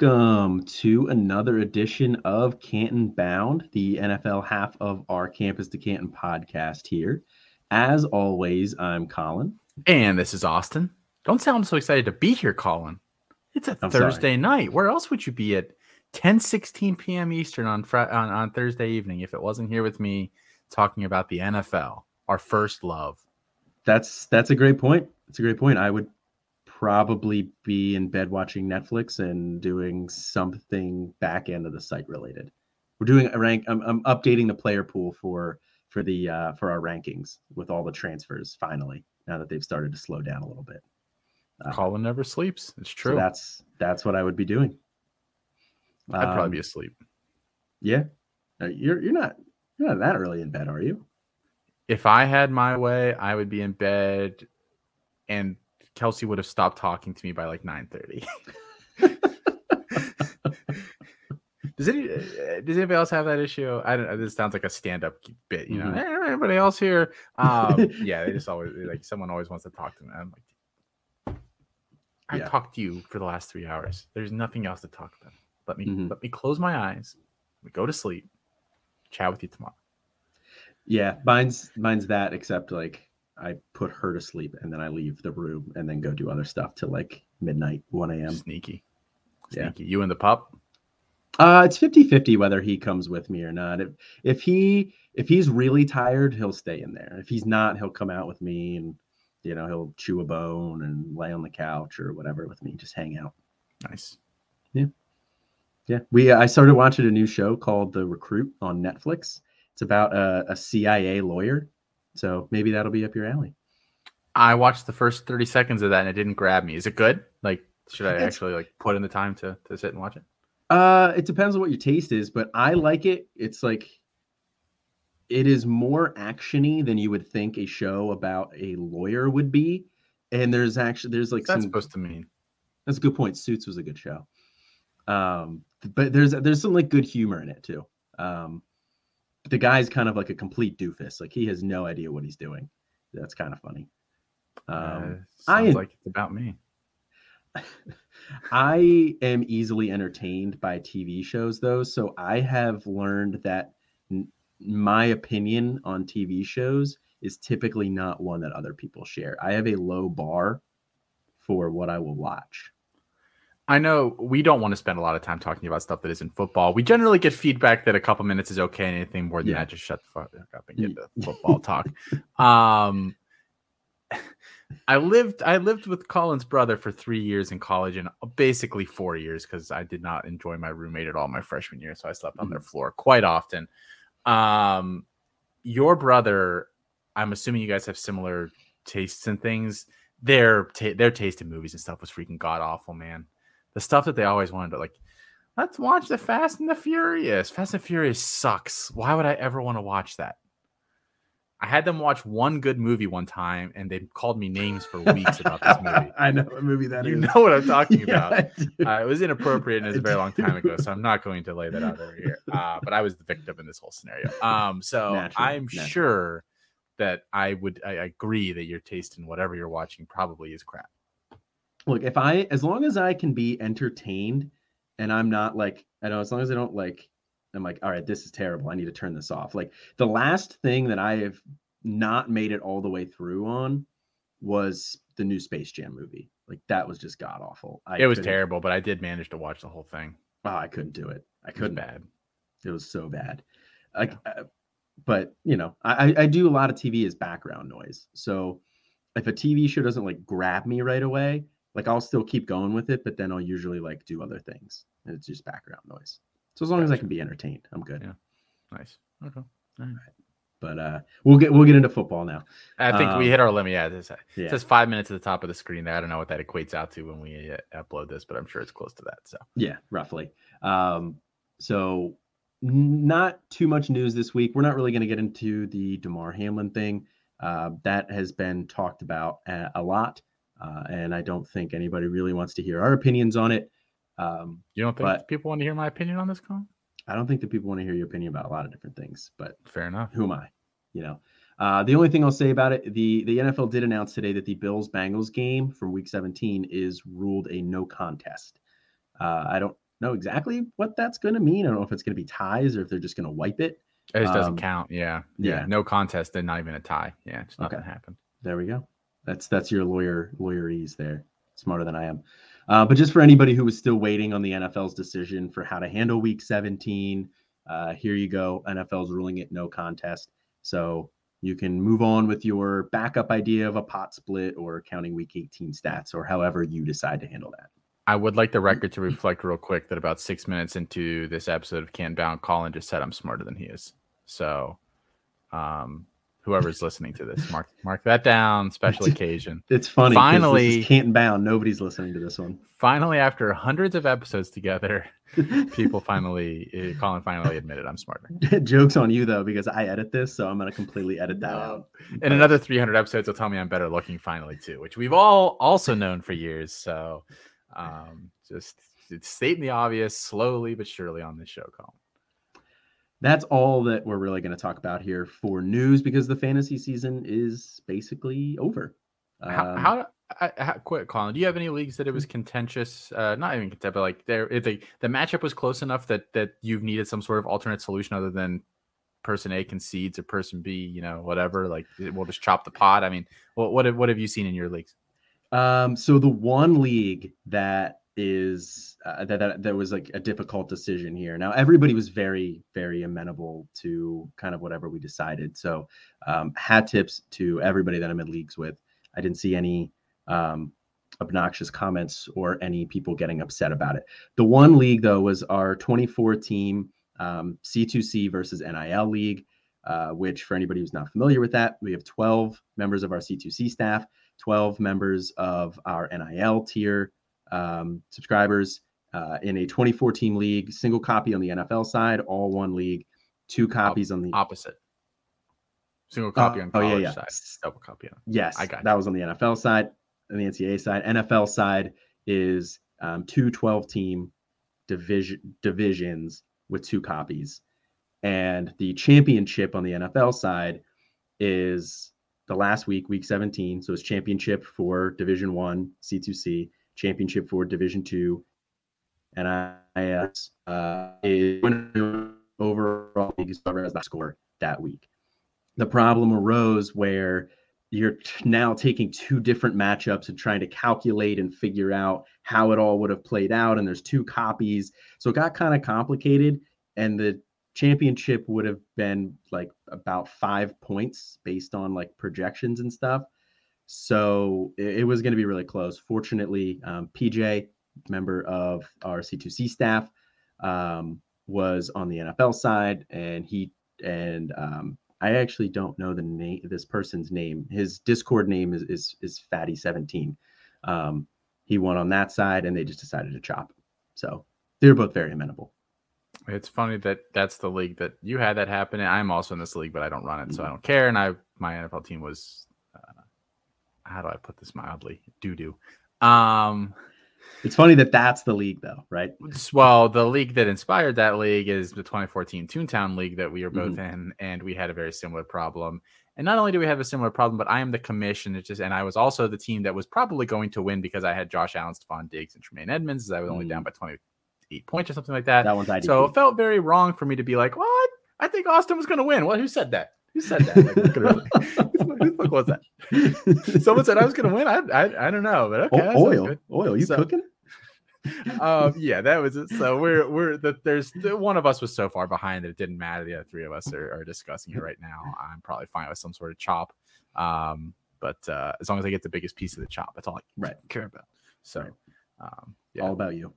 Welcome to another edition of Canton Bound, the NFL half of our Campus to Canton podcast here. As always, I'm Colin. And this is Austin. Don't sound so excited to be here, Colin. It's a Thursday night. Where else would you be at 10:16 p.m. Eastern on Thursday evening if it wasn't here with me talking about the NFL, our first love? That's a great point. It's a great point. I would probably be in bed watching Netflix and doing something back end of the site related. We're doing a rank. I'm updating the player pool for our rankings with all the transfers finally, now that they've started to slow down a little bit. Colin never sleeps. It's true. So that's what I would be doing. I'd probably be asleep. Yeah. You're not that early in bed, are you? If I had my way, I would be in bed and Kelsey would have stopped talking to me by like 9:30. Does anybody else have that issue? I don't. This sounds like a stand-up bit, you know. Mm-hmm. Hey, everybody else here? Yeah, they just always like someone always wants to talk to me. I'm like, I talked to you for the last 3 hours. There's nothing else to talk about. Let me close my eyes. We go to sleep. Chat with you tomorrow. Yeah, mine's that, except like, I put her to sleep and then I leave the room and then go do other stuff till like midnight, 1 a.m. Sneaky. You and the pup? It's 50-50 whether he comes with me or not. If he's really tired, he'll stay in there. If he's not, he'll come out with me and, you know, he'll chew a bone and lay on the couch or whatever with me, just hang out. Nice. Yeah. Yeah. I started watching a new show called The Recruit on Netflix. It's about a CIA lawyer. So maybe that'll be up your alley. I watched the first 30 seconds of that and it didn't grab me. Is it good? Like, should I actually like put in the time to sit and watch it? It depends on what your taste is, but I like it. It's like, it is more actiony than you would think a show about a lawyer would be. And there's like, that's supposed to mean. That's a good point. Suits was a good show. But there's some like good humor in it too. The guy's kind of like a complete doofus. Like, he has no idea what he's doing. That's kind of funny. Sounds like it's about me. I am easily entertained by TV shows, though. So I have learned that my opinion on TV shows is typically not one that other people share. I have a low bar for what I will watch. I know we don't want to spend a lot of time talking about stuff that isn't football. We generally get feedback that a couple minutes is okay and anything more than that, just shut the fuck up and get the football talk. I lived with Colin's brother for 3 years in college and basically 4 years because I did not enjoy my roommate at all my freshman year, so I slept on their floor quite often. Your brother, I'm assuming you guys have similar tastes and things. Their taste in movies and stuff was freaking god-awful, man. The stuff that they always wanted to, like, let's watch the Fast and the Furious. Fast and Furious sucks. Why would I ever want to watch that? I had them watch one good movie one time, and they called me names for weeks about this movie. I know a movie that you is. Know what I'm talking about. It was inappropriate, and it was a very long time ago, so I'm not going to lay that out over here. But I was the victim in this whole scenario. So naturally. Sure that I agree that your taste in whatever you're watching probably is crap. Look, as long as I can be entertained and I'm not like, I know, as long as I don't like, I'm like, all right, this is terrible, I need to turn this off. Like, the last thing that I have not made it all the way through on was the new Space Jam movie. Like, that was just god awful. It was terrible, but I did manage to watch the whole thing. Oh, I couldn't do it. I couldn't. It was bad. It was so bad. Like, yeah. But you know, I do a lot of TV as background noise. So if a TV show doesn't like grab me right away, like, I'll still keep going with it, but then I'll usually like do other things. And it's just background noise. So as long as I can be entertained, I'm good. Yeah. Nice. Okay. All right. But we'll get into football now. I think we hit our limit. Yeah. It says 5 minutes at the top of the screen there. I don't know what that equates out to when we upload this, but I'm sure it's close to that. So yeah, roughly. So not too much news this week. We're not really going to get into the DeMar Hamlin thing. That has been talked about a lot. And I don't think anybody really wants to hear our opinions on it. You don't think people want to hear my opinion on this, Colin? I don't think that people want to hear your opinion about a lot of different things, but fair enough. Who am I? You know, the only thing I'll say about it, the NFL did announce today that the Bills-Bengals game from Week 17 is ruled a no contest. I don't know exactly what that's going to mean. I don't know if it's going to be ties or if they're just going to wipe it. It just doesn't count. Yeah. No contest and not even a tie. Yeah. It's nothing happened. There we go. That's your lawyerese there. Smarter than I am. But just for anybody who was still waiting on the NFL's decision for how to handle week 17, here you go. NFL's ruling it no contest. So you can move on with your backup idea of a pot split or counting week 18 stats or however you decide to handle that. I would like the record to reflect real quick that about 6 minutes into this episode of Can't Bound, Colin just said I'm smarter than he is. So whoever's listening to this, mark that down. Special occasion. It's funny. Finally, this is Can't Bound. Nobody's listening to this one. Finally, after hundreds of episodes together, people finally, Colin finally admitted I'm smarter. Joke's on you though, because I edit this, so I'm going to completely edit that out. And another 300 episodes will tell me I'm better looking finally too, which we've all also known for years. So. Just it's stating the obvious slowly but surely on this show, Colin. That's all that we're really going to talk about here for news because the fantasy season is basically over. How quick, Colin, do you have any leagues that it was contentious? Not even contentious, but like the matchup was close enough that you've needed some sort of alternate solution other than person A concedes or person B, whatever. Like we'll just chop the pot. I mean, what have you seen in your leagues? So the one league that is that was like a difficult decision here. Now everybody was very, very amenable to kind of whatever we decided. So hat tips to everybody that I'm in leagues with. I didn't see any obnoxious comments or any people getting upset about it. The one league though was our 24 team C2C versus NIL league, which for anybody who's not familiar with that, we have 12 members of our C2C staff. 12 members of our NIL tier subscribers in a 24-team league, single copy on the NFL side, all one league, two copies on the opposite. Single copy on college side, double copy on. Yes, I got that was on the NFL side and the NCAA side. NFL side is two 12-team divisions with two copies. And the championship on the NFL side is the last week 17. So it's championship for Division I, C2C, championship for Division II, and NIS is overall as the score that week. The problem arose where you're now taking two different matchups and trying to calculate and figure out how it all would have played out. And there's two copies. So it got kind of complicated, and the championship would have been like about 5 points based on like projections and stuff. So it was going to be really close. Fortunately, PJ, member of our C2C staff, was on the NFL side, and he I actually don't know the name, this person's name. His Discord name is Fatty17. He won on that side, and they just decided to chop. So they're both very amenable. It's funny that that's the league that you had that happen. I'm also in this league, but I don't run it, so I don't care. And my NFL team was, how do I put this mildly? Doo-doo. It's funny that that's the league, though, right? Well, the league that inspired that league is the 2014 Toontown League that we are both in, and we had a very similar problem. And not only do we have a similar problem, but I am the commissioner, and I was also the team that was probably going to win because I had Josh Allen, Stephon Diggs, and Tremaine Edmonds, as I was only down by 8 points or something like that. That one's IDP. So it felt very wrong for me to be like, what? I think Austin was going to win. Well, who said that? Like, who the fuck was that? Someone said I was going to win. I don't know, but okay. Oil. You cooking? Yeah, that was it. So there's one of us was so far behind that it didn't matter. The other three of us are discussing it right now. I'm probably fine with some sort of chop. But as long as I get the biggest piece of the chop, that's all I care about. So yeah. All about you.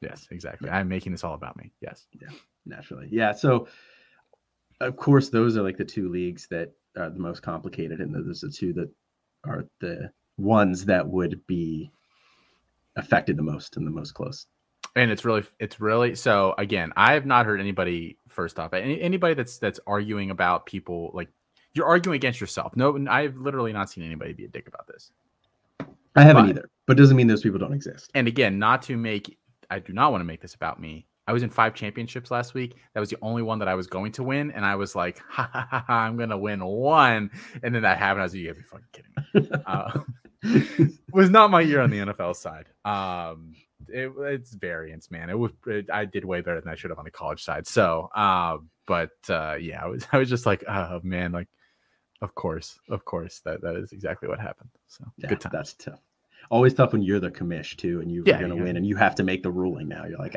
Yes, exactly. I'm making this all about me. Yes. Yeah, naturally. Yeah. So of course, those are like the two leagues that are the most complicated. And those are the two that are the ones that would be affected the most and the most close. And it's really, so again, I have not heard anybody first off, anybody that's arguing about people, like you're arguing against yourself. No, I've literally not seen anybody be a dick about this. I haven't either, but it doesn't mean those people don't exist. And again, I do not want to make this about me. I was in 5 championships last week. That was the only one that I was going to win. And I was like, I'm going to win one. And then that happened. I was like, you gotta be fucking kidding me. Was not my year on the NFL side. it's variance, man. I did way better than I should have on the college side. So, yeah, I was just like, oh man, like, of course, that is exactly what happened. So yeah, good time. That's tough. Always tough when you're the commish too, and you're going to win, and you have to make the ruling now. You're like,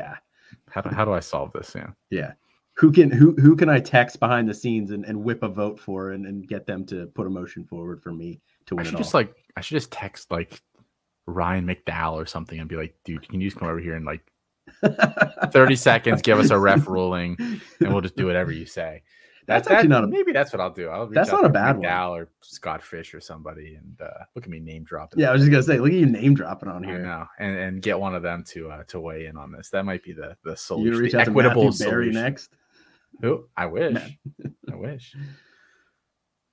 how do I solve this? Yeah. Yeah. Who can I text behind the scenes and whip a vote for and get them to put a motion forward for me to win it all? I should just text like Ryan McDowell or something and be like, dude, can you just come over here and like 30 seconds, give us a ref ruling, and we'll just do whatever you say. Maybe that's what I'll do. That's not a bad one. Al or Scott Fish or somebody, and look at me name dropping. Yeah, I was just gonna say, look at you name dropping on here. I know, and get one of them to weigh in on this. That might be the solution. You reach out to Matthew Berry next. Who? I wish. I wish.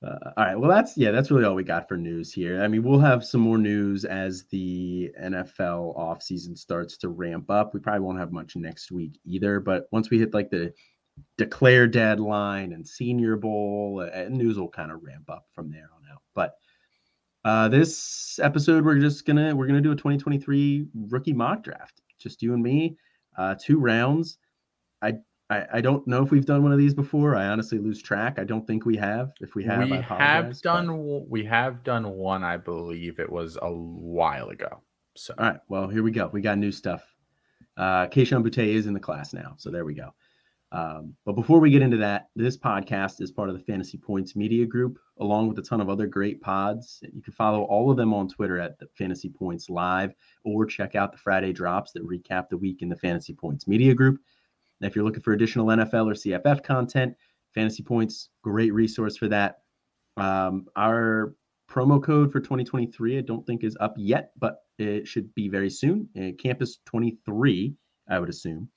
All right. Well, that's really all we got for news here. I mean, we'll have some more news as the NFL offseason starts to ramp up. We probably won't have much next week either, but once we hit like the declare deadline and Senior Bowl, news will kind of ramp up from there on out. But this episode, we're gonna do a 2023 rookie mock draft, just you and me, 2 rounds. I don't know if we've done one of these before. I honestly lose track. I don't think we have. If we have, I apologize. We have done one. I believe it was a while ago. So all right, well here we go. We got new stuff. Kayshon Boutte is in the class now, so there we go. But before we get into that, this podcast is part of the Fantasy Points Media Group, along with a ton of other great pods. You can follow all of them on Twitter at the Fantasy Points Live, or check out the Friday drops that recap the week in the Fantasy Points Media Group. And if you're looking for additional NFL or CFF content, Fantasy Points, great resource for that. Our promo code for 2023, I don't think is up yet, but it should be very soon. Campus 23, I would assume.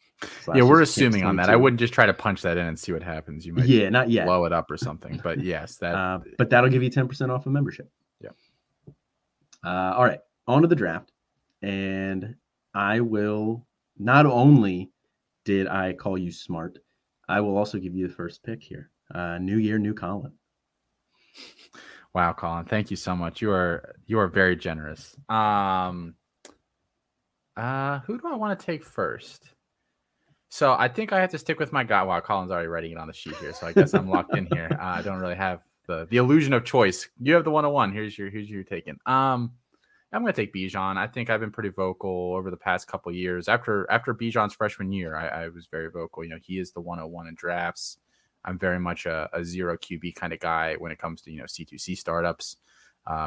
Yeah, we're assuming on that. I wouldn't just try to punch that in and see what happens. You might not yet blow it up or something. But yes, that. But that'll give you 10% off a membership. Yeah. All right, on to the draft, and I will. Not only did I call you smart, I will also give you the first pick here. New year, new Colin. Wow, Colin, thank you so much. You are very generous. Who do I want to take first? So I think I have to stick with my guy. Wow, Colin's already writing it on the sheet here, so I guess I'm locked in here. I don't really have the illusion of choice. You have the 101. Here's your taken. I'm going to take Bijan. I think I've been pretty vocal over the past couple of years. After Bijan's freshman year, I was very vocal. You know, he is the 101 in drafts. I'm very much a zero QB kind of guy when it comes to, you know, C2C startups.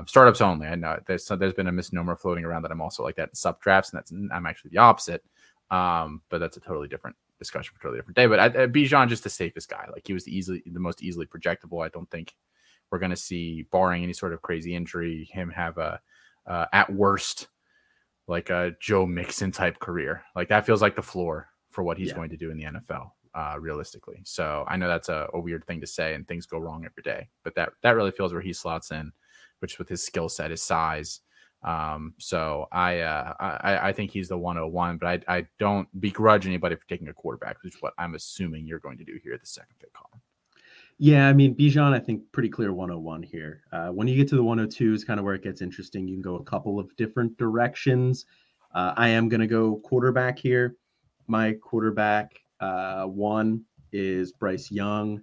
Startups only. I know there's been a misnomer floating around that I'm also like that in sub drafts, and I'm actually the opposite. But that's a totally different discussion for a totally different day. But Bijan, just the safest guy. Like, he was the most easily projectable. I don't think we're going to see, barring any sort of crazy injury, him have a at worst, like a Joe Mixon type career. Like, that feels like the floor for what he's going to do in the NFL, realistically. So I know that's a weird thing to say, and things go wrong every day, but that really feels where he slots in, which with his skill set, his size. So I think he's the 101, but I don't begrudge anybody for taking a quarterback, which is what I'm assuming you're going to do here at the second pick, Colin. Yeah, I mean, Bijan, I think pretty clear 101 here. When you get to the 102 is kind of where it gets interesting. You can go a couple of different directions. I am going to go quarterback here. My quarterback, one is Bryce Young.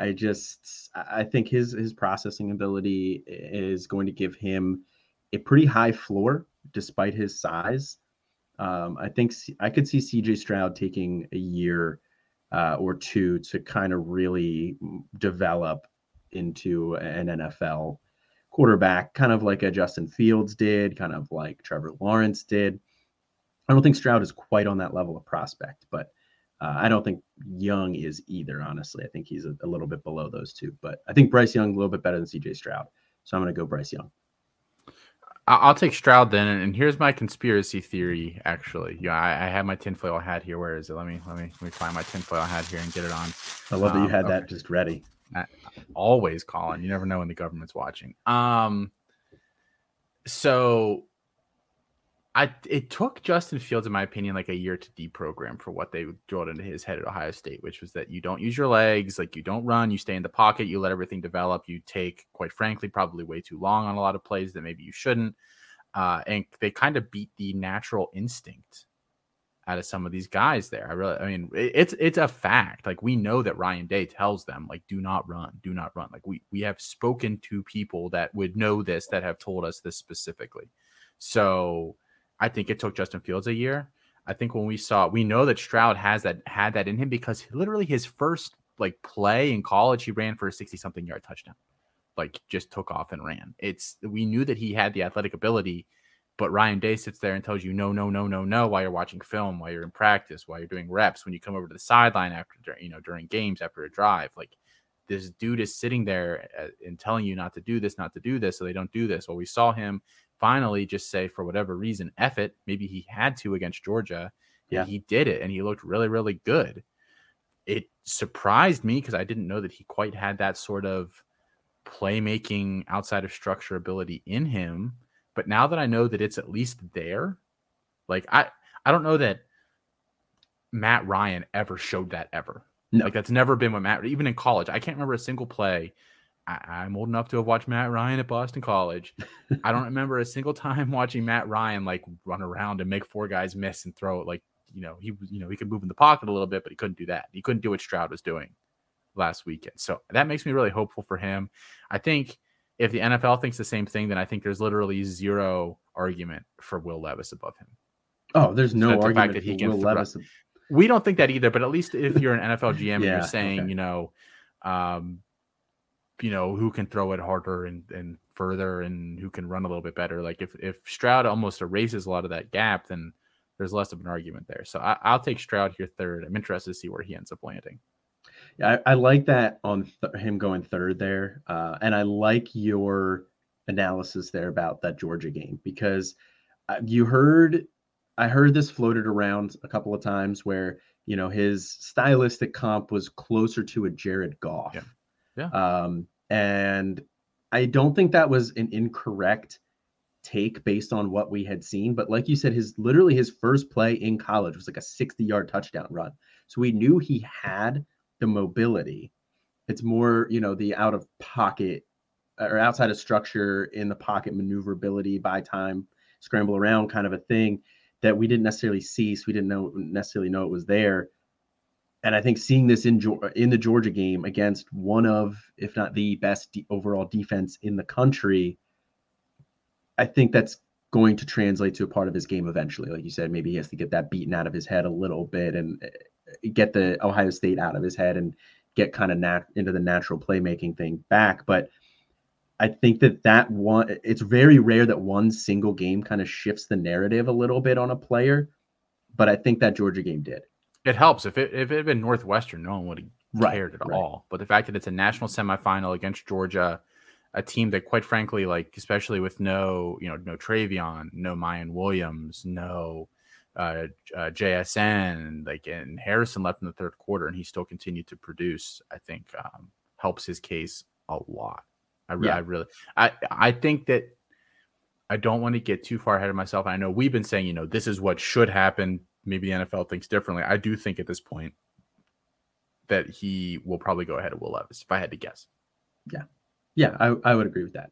I think his processing ability is going to give him a pretty high floor despite his size. I think I could see CJ Stroud taking a year or two to kind of really develop into an NFL quarterback, kind of like a Justin Fields did, kind of like Trevor Lawrence did. I don't think Stroud is quite on that level of prospect, but I don't think Young is either, honestly. I think he's a little bit below those two, but I think Bryce Young a little bit better than CJ Stroud. So I'm going to go Bryce Young. I'll take Stroud then, and here's my conspiracy theory. Actually, yeah, I have my tinfoil hat here. Where is it? Let me find my tinfoil hat here and get it on. I love that you had that just ready. Always, Colin. You never know when the government's watching. So, it took Justin Fields, in my opinion, like a year to deprogram for what they drilled into his head at Ohio State, which was that you don't use your legs, like you don't run, you stay in the pocket, you let everything develop, you take, quite frankly, probably way too long on a lot of plays that maybe you shouldn't. And they kind of beat the natural instinct out of some of these guys there. I mean, it's a fact. Like, we know that Ryan Day tells them, like, do not run. Like, we have spoken to people that would know this, that have told us this specifically. So I think it took Justin Fields a year. I think when we know that Stroud had that in him, because literally his first like play in college, he ran for a 60 something yard touchdown, like just took off and ran. We knew that he had the athletic ability, but Ryan Day sits there and tells you no while you're watching film, while you're in practice, while you're doing reps, when you come over to the sideline after, you know, during games after a drive. Like, this dude is sitting there and telling you not to do this, so they don't do this. Well, we saw him finally just say, for whatever reason, F it. Maybe he had to against Georgia. Yeah, he did it, and he looked really, really good. It surprised me because I didn't know that he quite had that sort of playmaking outside of structure ability in him. But now that I know that it's at least there, like, I don't know that Matt Ryan ever showed that ever. No. Like, that's never been what Matt, even in college, I can't remember a single play. I'm old enough to have watched Matt Ryan at Boston College. I don't remember a single time watching Matt Ryan, like, run around and make four guys miss and throw it. Like, he could move in the pocket a little bit, but he couldn't do that. He couldn't do what Stroud was doing last weekend. So that makes me really hopeful for him. I think if the NFL thinks the same thing, then I think there's literally zero argument for Will Levis above him. Oh, there's no argument that he can. Will Levis. We don't think that either, but at least if you're an NFL GM and you're saying, okay, who can throw it harder and further and who can run a little bit better. Like, if Stroud almost erases a lot of that gap, then there's less of an argument there. So I'll take Stroud here third. I'm interested to see where he ends up landing. Yeah, I like that on him going third there. And I like your analysis there about that Georgia game, because I heard this floated around a couple of times where, you know, his stylistic comp was closer to a Jared Goff. Yeah. And I don't think that was an incorrect take based on what we had seen. But like you said, his first play in college was like a 60-yard touchdown run. So we knew he had the mobility. It's more, the out of pocket or outside of structure in the pocket maneuverability by time, scramble around kind of a thing that we didn't necessarily see. So we didn't necessarily know it was there. And I think seeing this in the Georgia game against one of, if not the best overall defense in the country, I think that's going to translate to a part of his game eventually. Like you said, maybe he has to get that beaten out of his head a little bit and get the Ohio State out of his head and get kind of into the natural playmaking thing back. But I think that one, it's very rare that one single game kind of shifts the narrative a little bit on a player. But I think that Georgia game did. It helps. If it had been Northwestern, no one would have cared at all. But the fact that it's a national semifinal against Georgia, a team that, quite frankly, like, especially with no Travion, no Mayan Williams, no JSN, like, and Harrison left in the third quarter, and he still continued to produce, I think helps his case a lot. I think that I don't want to get too far ahead of myself. I know we've been saying, this is what should happen. Maybe the NFL thinks differently. I do think at this point that he will probably go ahead of Will Levis, if I had to guess. Yeah, I would agree with that.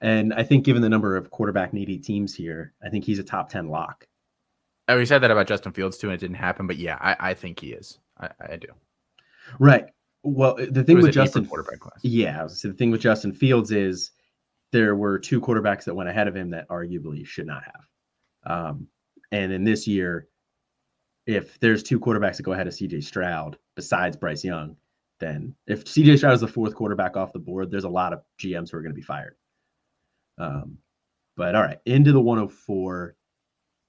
And I think given the number of quarterback-needy teams here, I think he's a top 10 lock. Oh, we said that about Justin Fields too, and it didn't happen. But yeah, I think he is. I do. Right. Well, the thing with Justin, quarterback class. Yeah, so the thing with Justin Fields is there were two quarterbacks that went ahead of him that arguably should not have. And in this year, if there's two quarterbacks that go ahead of CJ Stroud besides Bryce Young, then if CJ Stroud is the fourth quarterback off the board, there's a lot of GMs who are going to be fired. But all right, into the 104,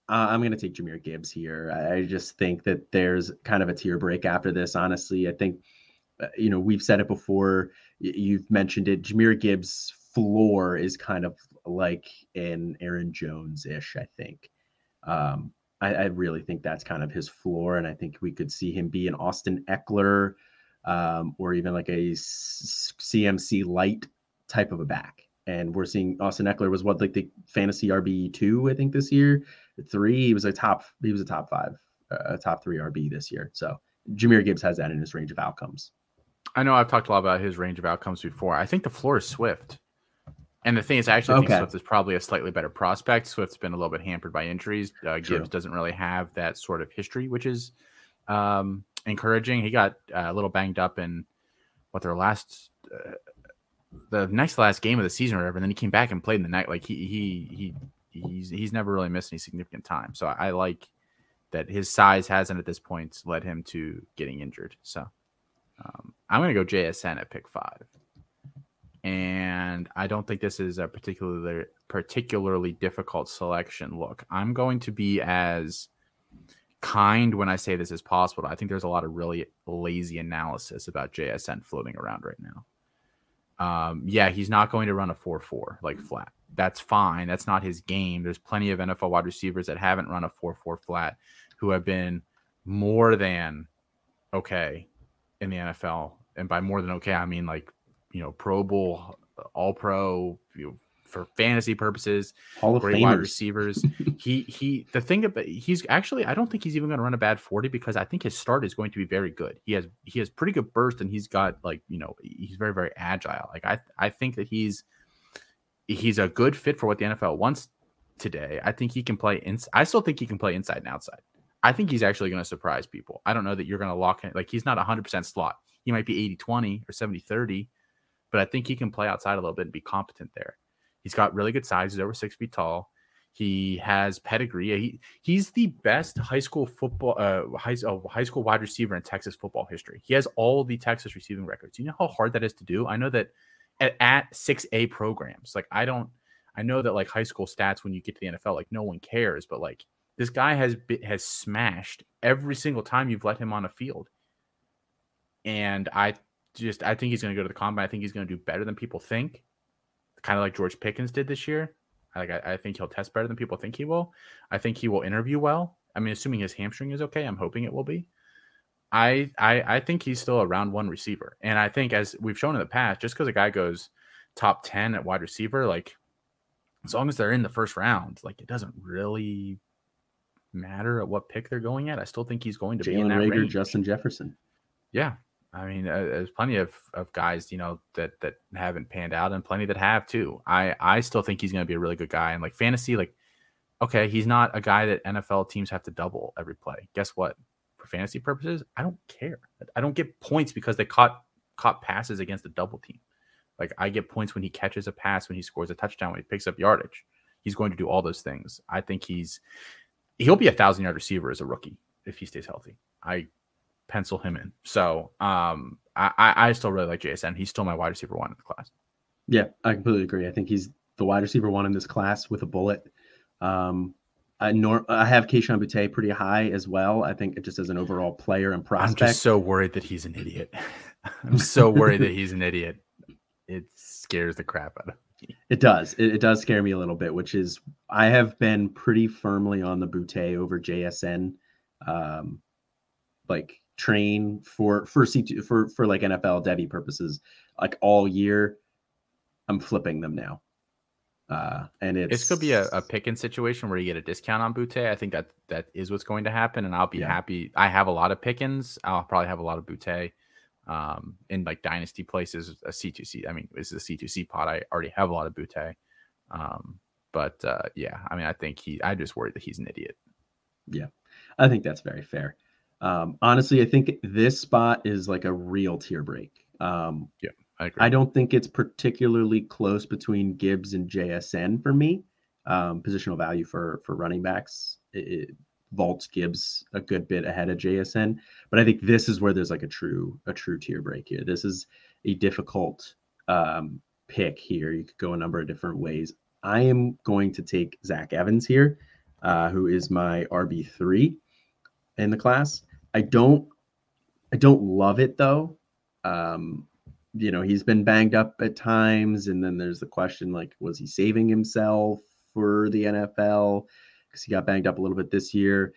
I'm going to take Jahmyr Gibbs here. I just think that there's kind of a tier break after this. Honestly, I think, we've said it before. You've mentioned it. Jahmyr Gibbs' floor is kind of like an Aaron Jones-ish, I think. I really think that's kind of his floor, and I think we could see him be an Austin Eckler or even like a CMC light type of a back. And we're seeing Austin Eckler was what, like the fantasy RB2, I think, this year, three. He was a top three RB this year. So Jahmyr Gibbs has that in his range of outcomes. I know I've talked a lot about his range of outcomes before. I think the floor is Swift. And the thing is, I actually think Swift is probably a slightly better prospect. Swift's been a little bit hampered by injuries. Gibbs doesn't really have that sort of history, which is encouraging. He got a little banged up in the next to last game of the season or whatever, and then he came back and played in the night. Like he's never really missed any significant time. So I like that his size hasn't at this point led him to getting injured. So I'm going to go JSN at pick 5. And I don't think this is a particularly difficult selection. Look, I'm going to be as kind when I say this as possible. I think there's a lot of really lazy analysis about JSN floating around right now. He's not going to run a 4.4 like flat. That's fine. That's not his game. There's plenty of NFL wide receivers that haven't run a 4.4 flat who have been more than okay in the NFL. And by more than okay, I mean like, Pro Bowl, All Pro, for fantasy purposes, great wide receivers. He's actually, I don't think he's even going to run a bad 40 because I think his start is going to be very good. He has pretty good burst and he's got he's very, very agile. Like I think that he's a good fit for what the NFL wants today. I think he can play I still think he can play inside and outside. I think he's actually going to surprise people. I don't know that you're going to lock him. Like he's not 100% slot. He might be 80-20 or 70-30, but I think he can play outside a little bit and be competent there. He's got really good size. He's over 6 feet tall. He has pedigree. He's the best high school wide receiver in Texas football history. He has all the Texas receiving records. You know how hard that is to do? I know that at 6A programs, I know that high school stats, when you get to the NFL, no one cares, but this guy has smashed every single time you've let him on a field. And I think he's going to go to the combine. I think he's going to do better than people think, kind of like George Pickens did this year. I think he'll test better than people think he will. I think he will interview well. I mean, assuming his hamstring is okay, I'm hoping it will be. I think he's still a round one receiver. And I think, as we've shown in the past, just because a guy goes top 10 at wide receiver, as long as they're in the first round, it doesn't really matter at what pick they're going at. I still think he's going to be in that range. Justin Jefferson. Yeah. I mean, there's plenty of guys, that haven't panned out and plenty that have too. I still think he's going to be a really good guy. And fantasy, he's not a guy that NFL teams have to double every play. Guess what? For fantasy purposes, I don't care. I don't get points because they caught passes against a double team. I get points when he catches a pass, when he scores a touchdown, when he picks up yardage. He's going to do all those things. I think he'll be 1,000-yard receiver as a rookie if he stays healthy. I pencil him in. So I still really like JSN. He's still my wide receiver 1 in the class. Yeah, I completely agree. I think he's the wide receiver 1 in this class with a bullet. I have Kayshon Boutte pretty high as well. I think just as an overall player and prospect. I'm just so worried that he's an idiot. It scares the crap out of me. It does. It does scare me a little bit, which is I have been pretty firmly on the Boutte over JSN train for C2 for NFL Devy purposes, all year. I'm flipping them now. And this could be a pick-in situation where you get a discount on Boutte. I think that is what's going to happen, and I'll be happy. I have a lot of pick-ins. I'll probably have a lot of Boutte in dynasty places. A C2C. I mean, this is a C2C pod. I already have a lot of Boutte. I mean, I think I just worried that he's an idiot. Yeah, I think that's very fair. Honestly, I think this spot is a real tear break. I agree. I don't think it's particularly close between Gibbs and JSN for me. Positional value for running backs, it vaults Gibbs a good bit ahead of JSN, but I think this is where there's a true tear break here. This is a difficult pick here. You could go a number of different ways. I am going to take Zach Evans here, who is my RB3 in the class. I don't love it though. He's been banged up at times, and then there's the question, was he saving himself for the NFL because he got banged up a little bit this year?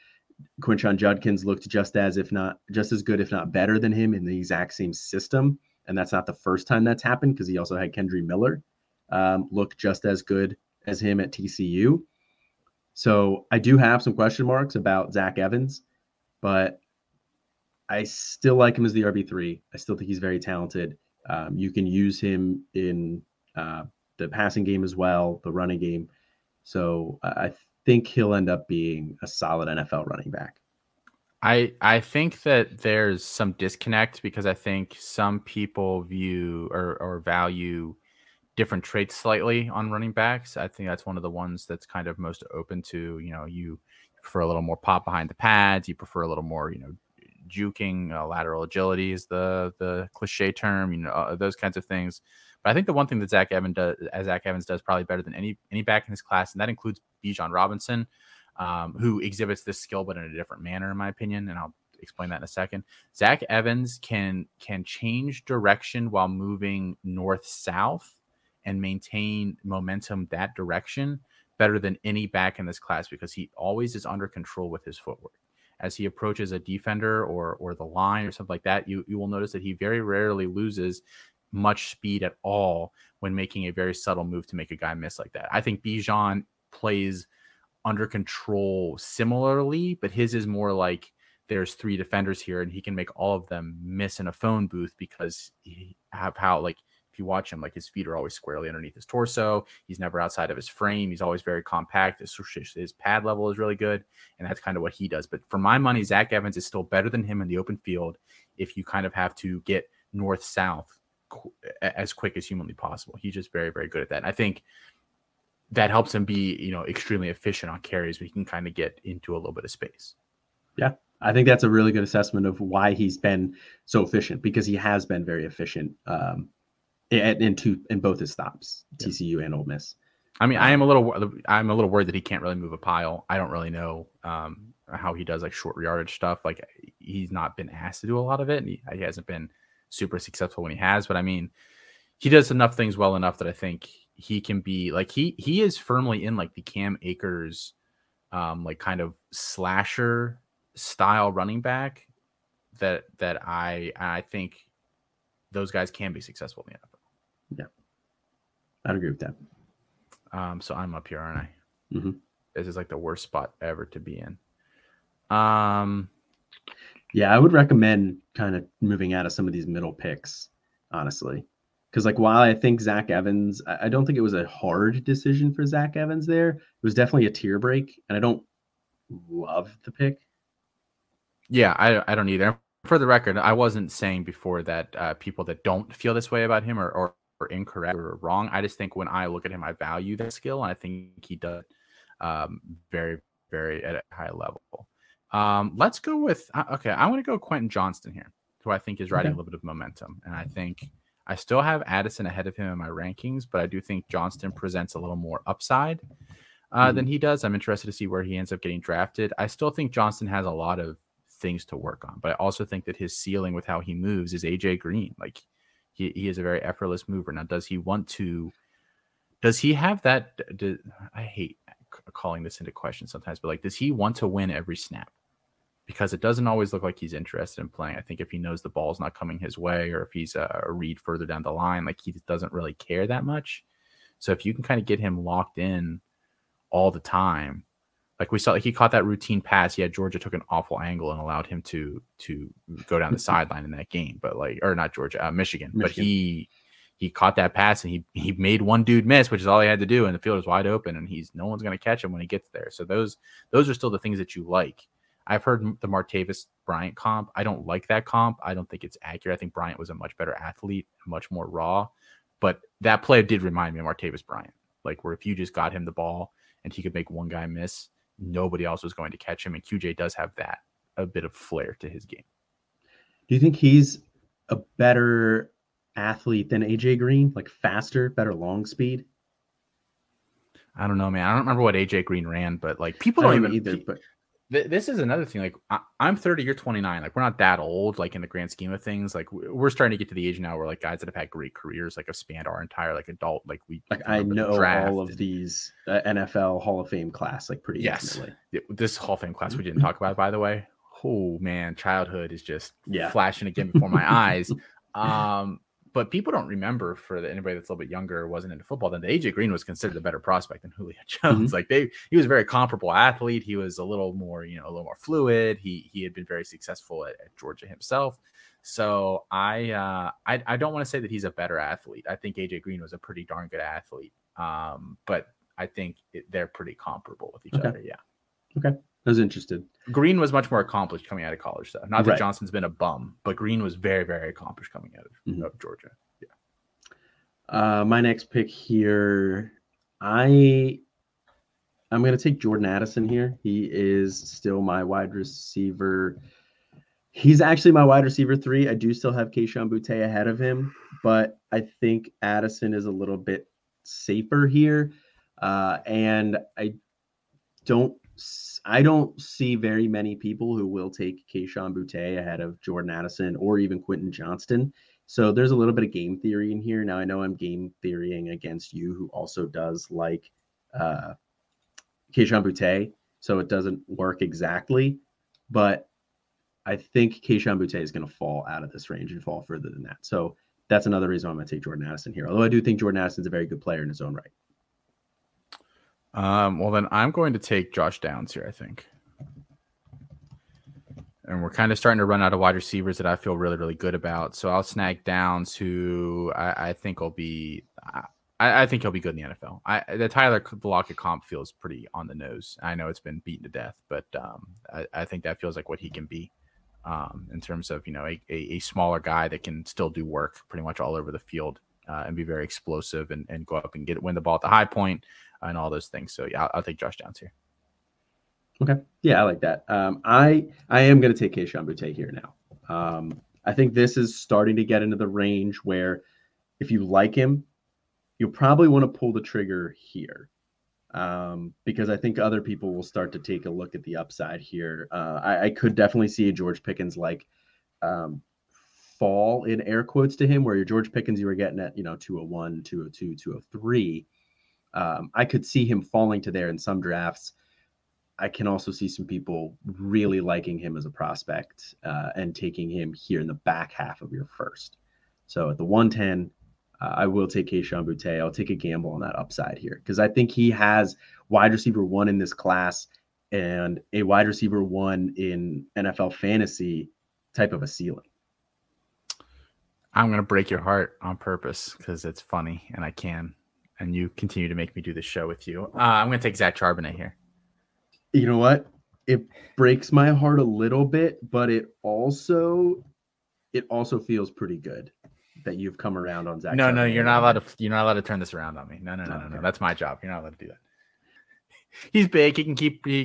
Quinshon Judkins looked just as good, if not better than him, in the exact same system, and that's not the first time that's happened because he also had Kendre Miller look just as good as him at TCU. So I do have some question marks about Zach Evans, but I still like him as the RB3. I still think he's very talented. You can use him in the passing game as well, the running game. So I think he'll end up being a solid NFL running back. I think that there's some disconnect because I think some people view or value different traits slightly on running backs. I think that's one of the ones that's kind of most open to, you know, you prefer a little more pop behind the pads. You prefer a little more, you know, juking, lateral agility is the cliche term, you know, those kinds of things. But I think the one thing that Zach Evans does probably better than any back in his class, and that includes Bijan Robinson, who exhibits this skill, but in a different manner, in my opinion. And I'll explain that in a second. Zach Evans can change direction while moving north-south and maintain momentum that direction better than any back in this class because he always is under control with his footwork. As he approaches a defender or the line or something like that, you will notice that he very rarely loses much speed at all when making a very subtle move to make a guy miss like that. I think Bijan plays under control similarly, but his is more like there's three defenders here and he can make all of them miss in a phone booth because if you watch him, like his feet are always squarely underneath his torso. He's never outside of his frame. He's always very compact. His pad level is really good. And that's kind of what he does. But for my money, Zach Evans is still better than him in the open field. If you kind of have to get north-south as quick as humanly possible, he's just very, very good at that. And I think that helps him be, you know, extremely efficient on carries, but he can kind of get into a little bit of space. Yeah. I think that's a really good assessment of why he's been so efficient, because he has been very efficient, in both his stops, TCU and Ole Miss. I mean, I'm a little worried that he can't really move a pile. I don't really know how he does like short yardage stuff. Like he's not been asked to do a lot of it, and he hasn't been super successful when he has. But I mean, he does enough things well enough that I think he can be like he is firmly in like the Cam Akers, like kind of slasher style running back that I think those guys can be successful in the NFL. Yeah, I'd agree with that. So I'm up here, aren't I? Mm-hmm. This is like the worst spot ever to be in. Yeah, I would recommend kind of moving out of some of these middle picks, honestly, because like while I think Zach Evans, I don't think it was a hard decision for Zach Evans there. It was definitely a tear break, and I don't love the pick. Yeah, I don't either. For the record, I wasn't saying before that people that don't feel this way about him are incorrect or wrong. I just think when I look at him, I value that skill, and I think he does very, very at a high level. Let's go with I want to go Quentin Johnston here, who I think is riding a little bit of momentum. And I think I still have Addison ahead of him in my rankings, but I do think Johnston presents a little more upside than he does. I'm interested to see where he ends up getting drafted. I still think Johnston has a lot of things to work on, but I also think that his ceiling with how he moves is AJ Green. Like he is a very effortless mover. Now, does he have that? I hate calling this into question sometimes, but like, does he want to win every snap? Because it doesn't always look like he's interested in playing. I think if he knows the ball's not coming his way, or if he's a read further down the line, like he doesn't really care that much. So if you can kind of get him locked in all the time, like we saw, like he caught that routine pass. Yeah, Georgia took an awful angle and allowed him to go down the sideline in that game. But like, or not Georgia, Michigan. But he caught that pass and he made one dude miss, which is all he had to do. And the field is wide open, and no one's going to catch him when he gets there. So those are still the things that you like. I've heard the Martavis Bryant comp. I don't like that comp. I don't think it's accurate. I think Bryant was a much better athlete, much more raw. But that play did remind me of Martavis Bryant, like where if you just got him the ball and he could make one guy miss, nobody else was going to catch him. And QJ does have that a bit of flair to his game. Do you think he's a better athlete than AJ Green? Like faster, better long speed? I don't know, man. I don't remember what AJ Green ran, but like people don't even either. But this is another thing. Like I'm 30, you're 29. Like we're not that old. Like in the grand scheme of things, like we're starting to get to the age now where like guys that have had great careers, like have spanned our entire like adult. Like I know all of these NFL Hall of Fame class, like pretty intimately. This Hall of Fame class we didn't talk about, by the way. Oh man, childhood is just flashing again before my eyes. But people don't remember anybody that's a little bit younger wasn't into football, then the AJ Green was considered a better prospect than Julio Jones. Mm-hmm. Like he was a very comparable athlete. He was a little more fluid. He had been very successful at Georgia himself. So I don't want to say that he's a better athlete. I think AJ Green was a pretty darn good athlete. But I think they're pretty comparable with each other. Yeah. Okay. I was interested. Green was much more accomplished coming out of college, though. Not that Johnston's been a bum, but Green was very, very accomplished coming out of Georgia. Yeah. My next pick here, I'm going to take Jordan Addison here. He is still my wide receiver. He's actually my wide receiver 3. I do still have Kayshon Boutte ahead of him, but I think Addison is a little bit safer here. And I don't see very many people who will take Kayshon Boutte ahead of Jordan Addison or even Quentin Johnston. So there's a little bit of game theory in here. Now I know I'm game theorying against you, who also does like Kayshon Boutte, so it doesn't work exactly, but I think Kayshon Boutte is going to fall out of this range and fall further than that. So that's another reason I'm going to take Jordan Addison here, although I do think Jordan Addison's a very good player in his own right. Well, then I'm going to take Josh Downs here, I think. And we're kind of starting to run out of wide receivers that I feel really, really good about. So I'll snag Downs, who I think will be I think he'll be good in the NFL. The Tyler Lockett comp feels pretty on the nose. I know it's been beaten to death, but I think that feels like what he can be in terms of, you know, a smaller guy that can still do work pretty much all over the field and be very explosive and go up and win the ball at the high point and all those things. So yeah, I'll take Josh Downs here. Okay. Yeah, I like that. I am going to take Kayshon Boutte here now. I think this is starting to get into the range where if you like him, you'll probably want to pull the trigger here because I think other people will start to take a look at the upside here. I could definitely see a George Pickens like fall in air quotes to him, where your George Pickens you were getting at, you know, 201, 202, 203. I could see him falling to there in some drafts. I can also see some people really liking him as a prospect and taking him here in the back half of your first. So at the 110, I will take Kayshon Boutte. I'll take a gamble on that upside here because I think he has wide receiver 1 in this class and a wide receiver 1 in NFL fantasy type of a ceiling. I'm going to break your heart on purpose because it's funny and I can. And you continue to make me do this show with you. I'm going to take Zach Charbonnet here. You know what? It breaks my heart a little bit, but it also feels pretty good that you've come around on Zach. No, you're not allowed to turn this around on me. No. That's my job. You're not allowed to do that. He's big. He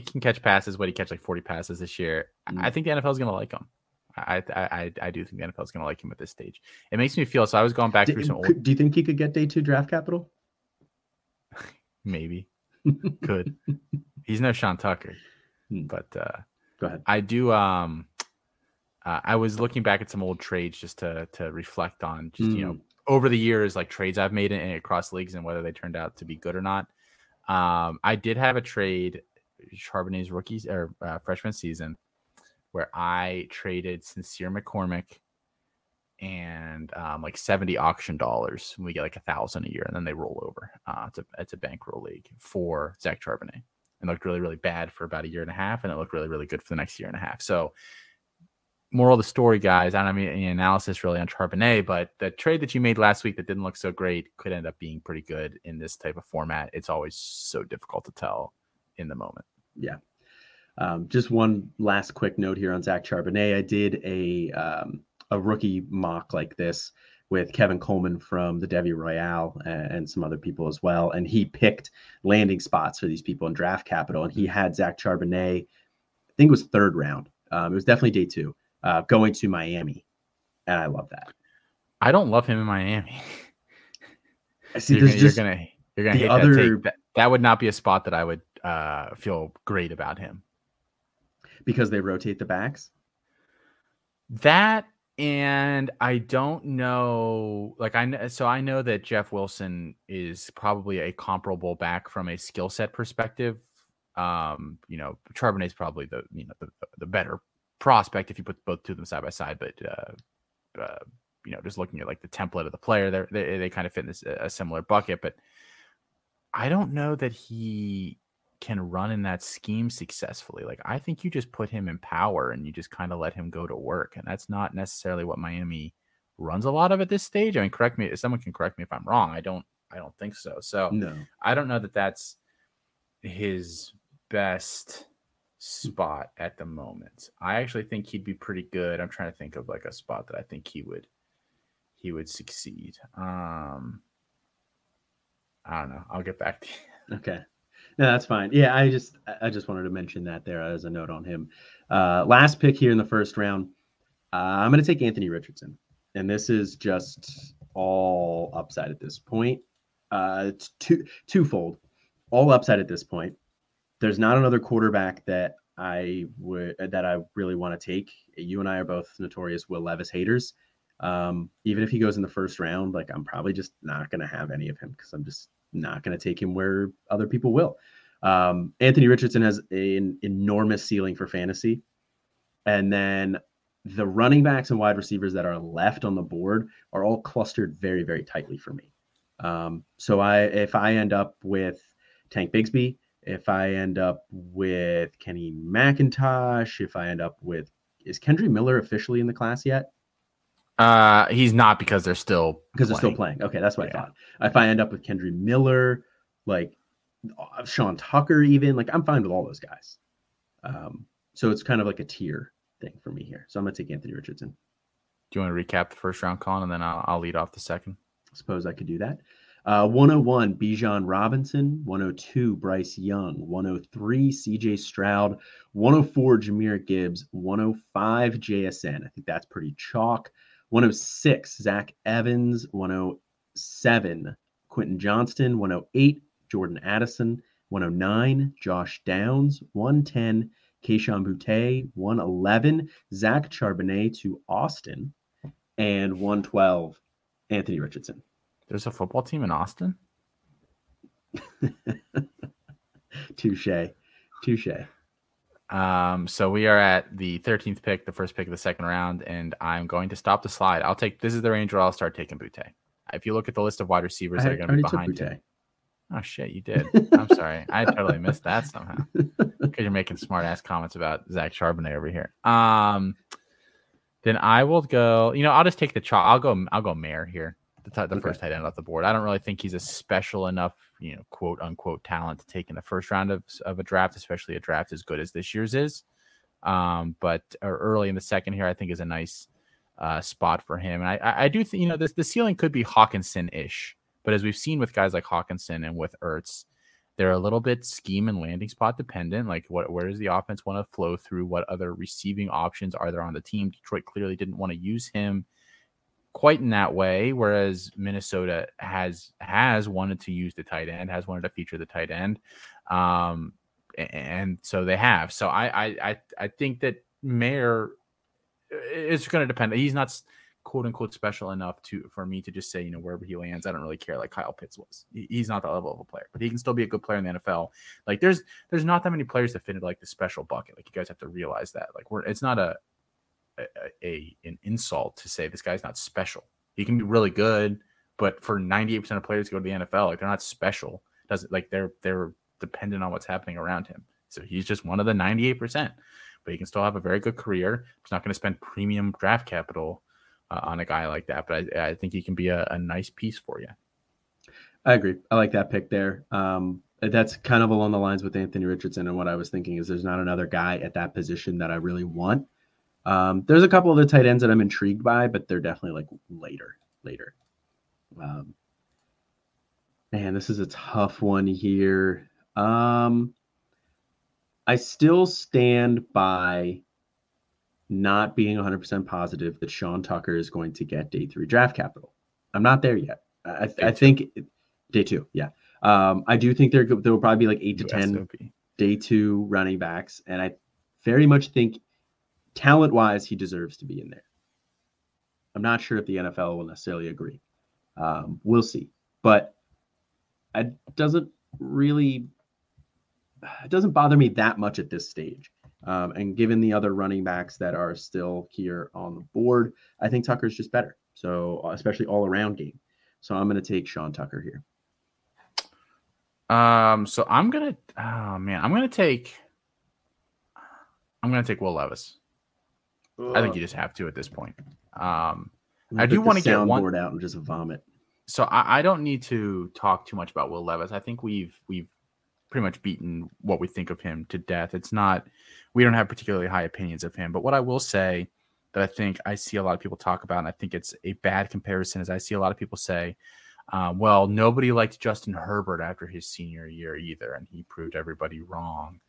can catch passes. What, he catch like 40 passes this year? I think the NFL is going to like him. I do think the NFL is going to like him at this stage. It makes me feel so. I was going back through some old. Do you think he could get day 2 draft capital? Maybe. Could. He's no Sean Tucker, but go ahead. I do. I was looking back at some old trades just to reflect on just, you know, over the years, like trades I've made in across leagues and whether they turned out to be good or not. I did have a trade Charbonnet's rookies or freshman season where I traded Sincere McCormick and like $70 auction dollars. We get like $1,000 a year and then they roll over. It's a bankroll league for Zach Charbonnet, and looked really, really bad for about a year and a half. And it looked really, really good for the next year and a half. So, moral of the story, guys, I don't have any analysis really on Charbonnet, but the trade that you made last week that didn't look so great could end up being pretty good in this type of format. It's always so difficult to tell in the moment. Yeah. Just one last quick note here on Zach Charbonnet. I did a rookie mock like this with Kevin Coleman from the Devi Royale and some other people as well. And he picked landing spots for these people in draft capital. And he had Zach Charbonnet, I think it was 3rd round. It was definitely day 2. Going to Miami, and I love that. I don't love him in Miami. I see. You're gonna hate other... that take. That would not be a spot that I would feel great about him because they rotate the backs. That and I don't know. Like I know that Jeff Wilson is probably a comparable back from a skill set perspective. You know, Charbonnet's probably the better prospect if you put both two of them side by side, but you know, just looking at like the template of the player, they kind of fit in this a similar bucket. But I don't know that he can run in that scheme successfully. Like, I think you just put him in power and you just kind of let him go to work. And that's not necessarily what Miami runs a lot of at this stage. I mean, correct me if someone can correct me if I'm wrong. I don't think so. So no. I don't know that that's his best spot at the moment. I actually think he'd be pretty good. I'm trying to think of like a spot that I think he would succeed. I don't know. I'll get back to you. Okay. No, that's fine. Yeah, I just wanted to mention that there as a note on him. Last pick here in the first round. I'm going to take Anthony Richardson. And this is just all upside at this point. It's twofold. All upside at this point. There's not another quarterback that I really want to take. You and I are both notorious Will Levis haters. Even if he goes in the first round, like, I'm probably just not going to have any of him because I'm just not going to take him where other people will. Anthony Richardson has an enormous ceiling for fantasy. And then the running backs and wide receivers that are left on the board are all clustered very, very tightly for me. So if I end up with Tank Bigsby, if I end up with Kenny McIntosh, if I end up with, is Kendre Miller officially in the class yet? He's not because they're still playing. Okay, that's what I thought. If I end up with Kendre Miller, like Sean Tucker, even, like, I'm fine with all those guys. So it's kind of like a tier thing for me here. So I'm gonna take Anthony Richardson. Do you want to recap the first round, Colin, and then I'll lead off the second? I suppose I could do that. 101, Bijan Robinson. 102, Bryce Young. 103, CJ Stroud. 104, Jahmyr Gibbs. 105, JSN. I think that's pretty chalk. 106, Zach Evans. 107, Quentin Johnston. 108, Jordan Addison. 109, Josh Downs. 110, Kayshon Boutte. 111, Zach Charbonnet to Austin. And 112, Anthony Richardson. There's a football team in Austin? Touche. So we are at the 13th pick, the first pick of the second round, and I'm going to stop the slide. This is the range where I'll start taking Boutte. If you look at the list of wide receivers that are going to be behind him. Oh, shit, you did. I'm sorry. I totally missed that somehow because you're making smart-ass comments about Zach Charbonnet over here. Then I will go – I'll just take the chalk. I'll go Mayer here, the first tight end off the board. I don't really think he's a special enough, quote unquote talent to take in the first round of a draft, especially a draft as good as this year's is. But early in the second here, I think is a nice spot for him. And I do think, the ceiling could be Hawkinson-ish, but as we've seen with guys like Hawkinson and with Ertz, they're a little bit scheme and landing spot dependent. Like, where does the offense want to flow through? What other receiving options are there on the team? Detroit clearly didn't want to use him quite in that way, whereas Minnesota has wanted to use the tight end, has wanted to feature the tight end, and so they have. So I think that Mayer is going to depend. He's not quote unquote special enough for me to just say wherever he lands, I don't really care. Like Kyle Pitts was, he's not that level of a player, but he can still be a good player in the NFL. Like there's not that many players that fit into like the special bucket. Like you guys have to realize that. Like it's not an insult to say this guy's not special. He can be really good, but for 98% of players who go to the NFL, like, they're not special. They're dependent on what's happening around him. So he's just one of the 98%, but he can still have a very good career. He's not going to spend premium draft capital on a guy like that, but I think he can be a nice piece for you. I agree. I like that pick there. That's kind of along the lines with Anthony Richardson, and what I was thinking is there's not another guy at that position that I really want. There's a couple of the tight ends that I'm intrigued by, but they're definitely like later. Man, this is a tough one here. I still stand by not being 100% positive that Sean Tucker is going to get day 3 draft capital. I'm not there yet. I think day 2. Yeah. I do think there will probably be like 8 to 10 day 2 running backs. And I very much think talent-wise, he deserves to be in there. I'm not sure if the NFL will necessarily agree. We'll see. But it doesn't bother me that much at this stage. And given the other running backs that are still here on the board, I think Tucker's just better. So especially all-around game. So I'm going to take Sean Tucker here. So I'm gonna, I'm gonna take Will Levis. I think you just have to at this point. I do want to get one word out and just vomit. So I don't need to talk too much about Will Levis. I think we've pretty much beaten what we think of him to death. It's not, we don't have particularly high opinions of him, but what I will say that I think I see a lot of people talk about, and I think it's a bad comparison, is I see a lot of people say, well, nobody liked Justin Herbert after his senior year either, and he proved everybody wrong.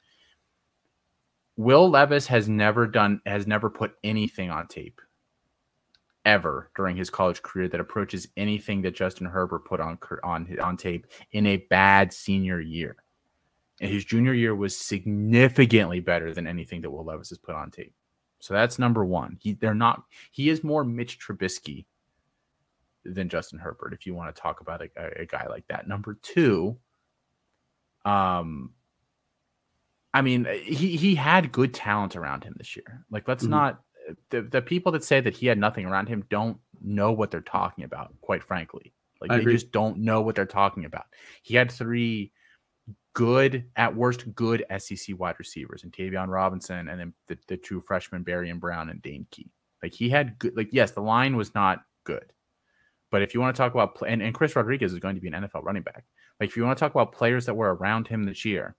Will Levis has never put anything on tape ever during his college career that approaches anything that Justin Herbert put on tape in a bad senior year. And his junior year was significantly better than anything that Will Levis has put on tape. So that's number one. He is more Mitch Trubisky than Justin Herbert, if you want to talk about a guy like that. Number two, I mean, he had good talent around him this year. Like, let's not – the people that say that he had nothing around him don't know what they're talking about, quite frankly. Like, they just don't know what they're talking about. He had three good, at worst, good SEC wide receivers, and Devon Robinson, and then the two freshmen, Barry and Brown and Dane Key. Like, he had good – like, yes, the line was not good. But if you want to talk about – and Chris Rodriguez is going to be an NFL running back. Like, if you want to talk about players that were around him this year,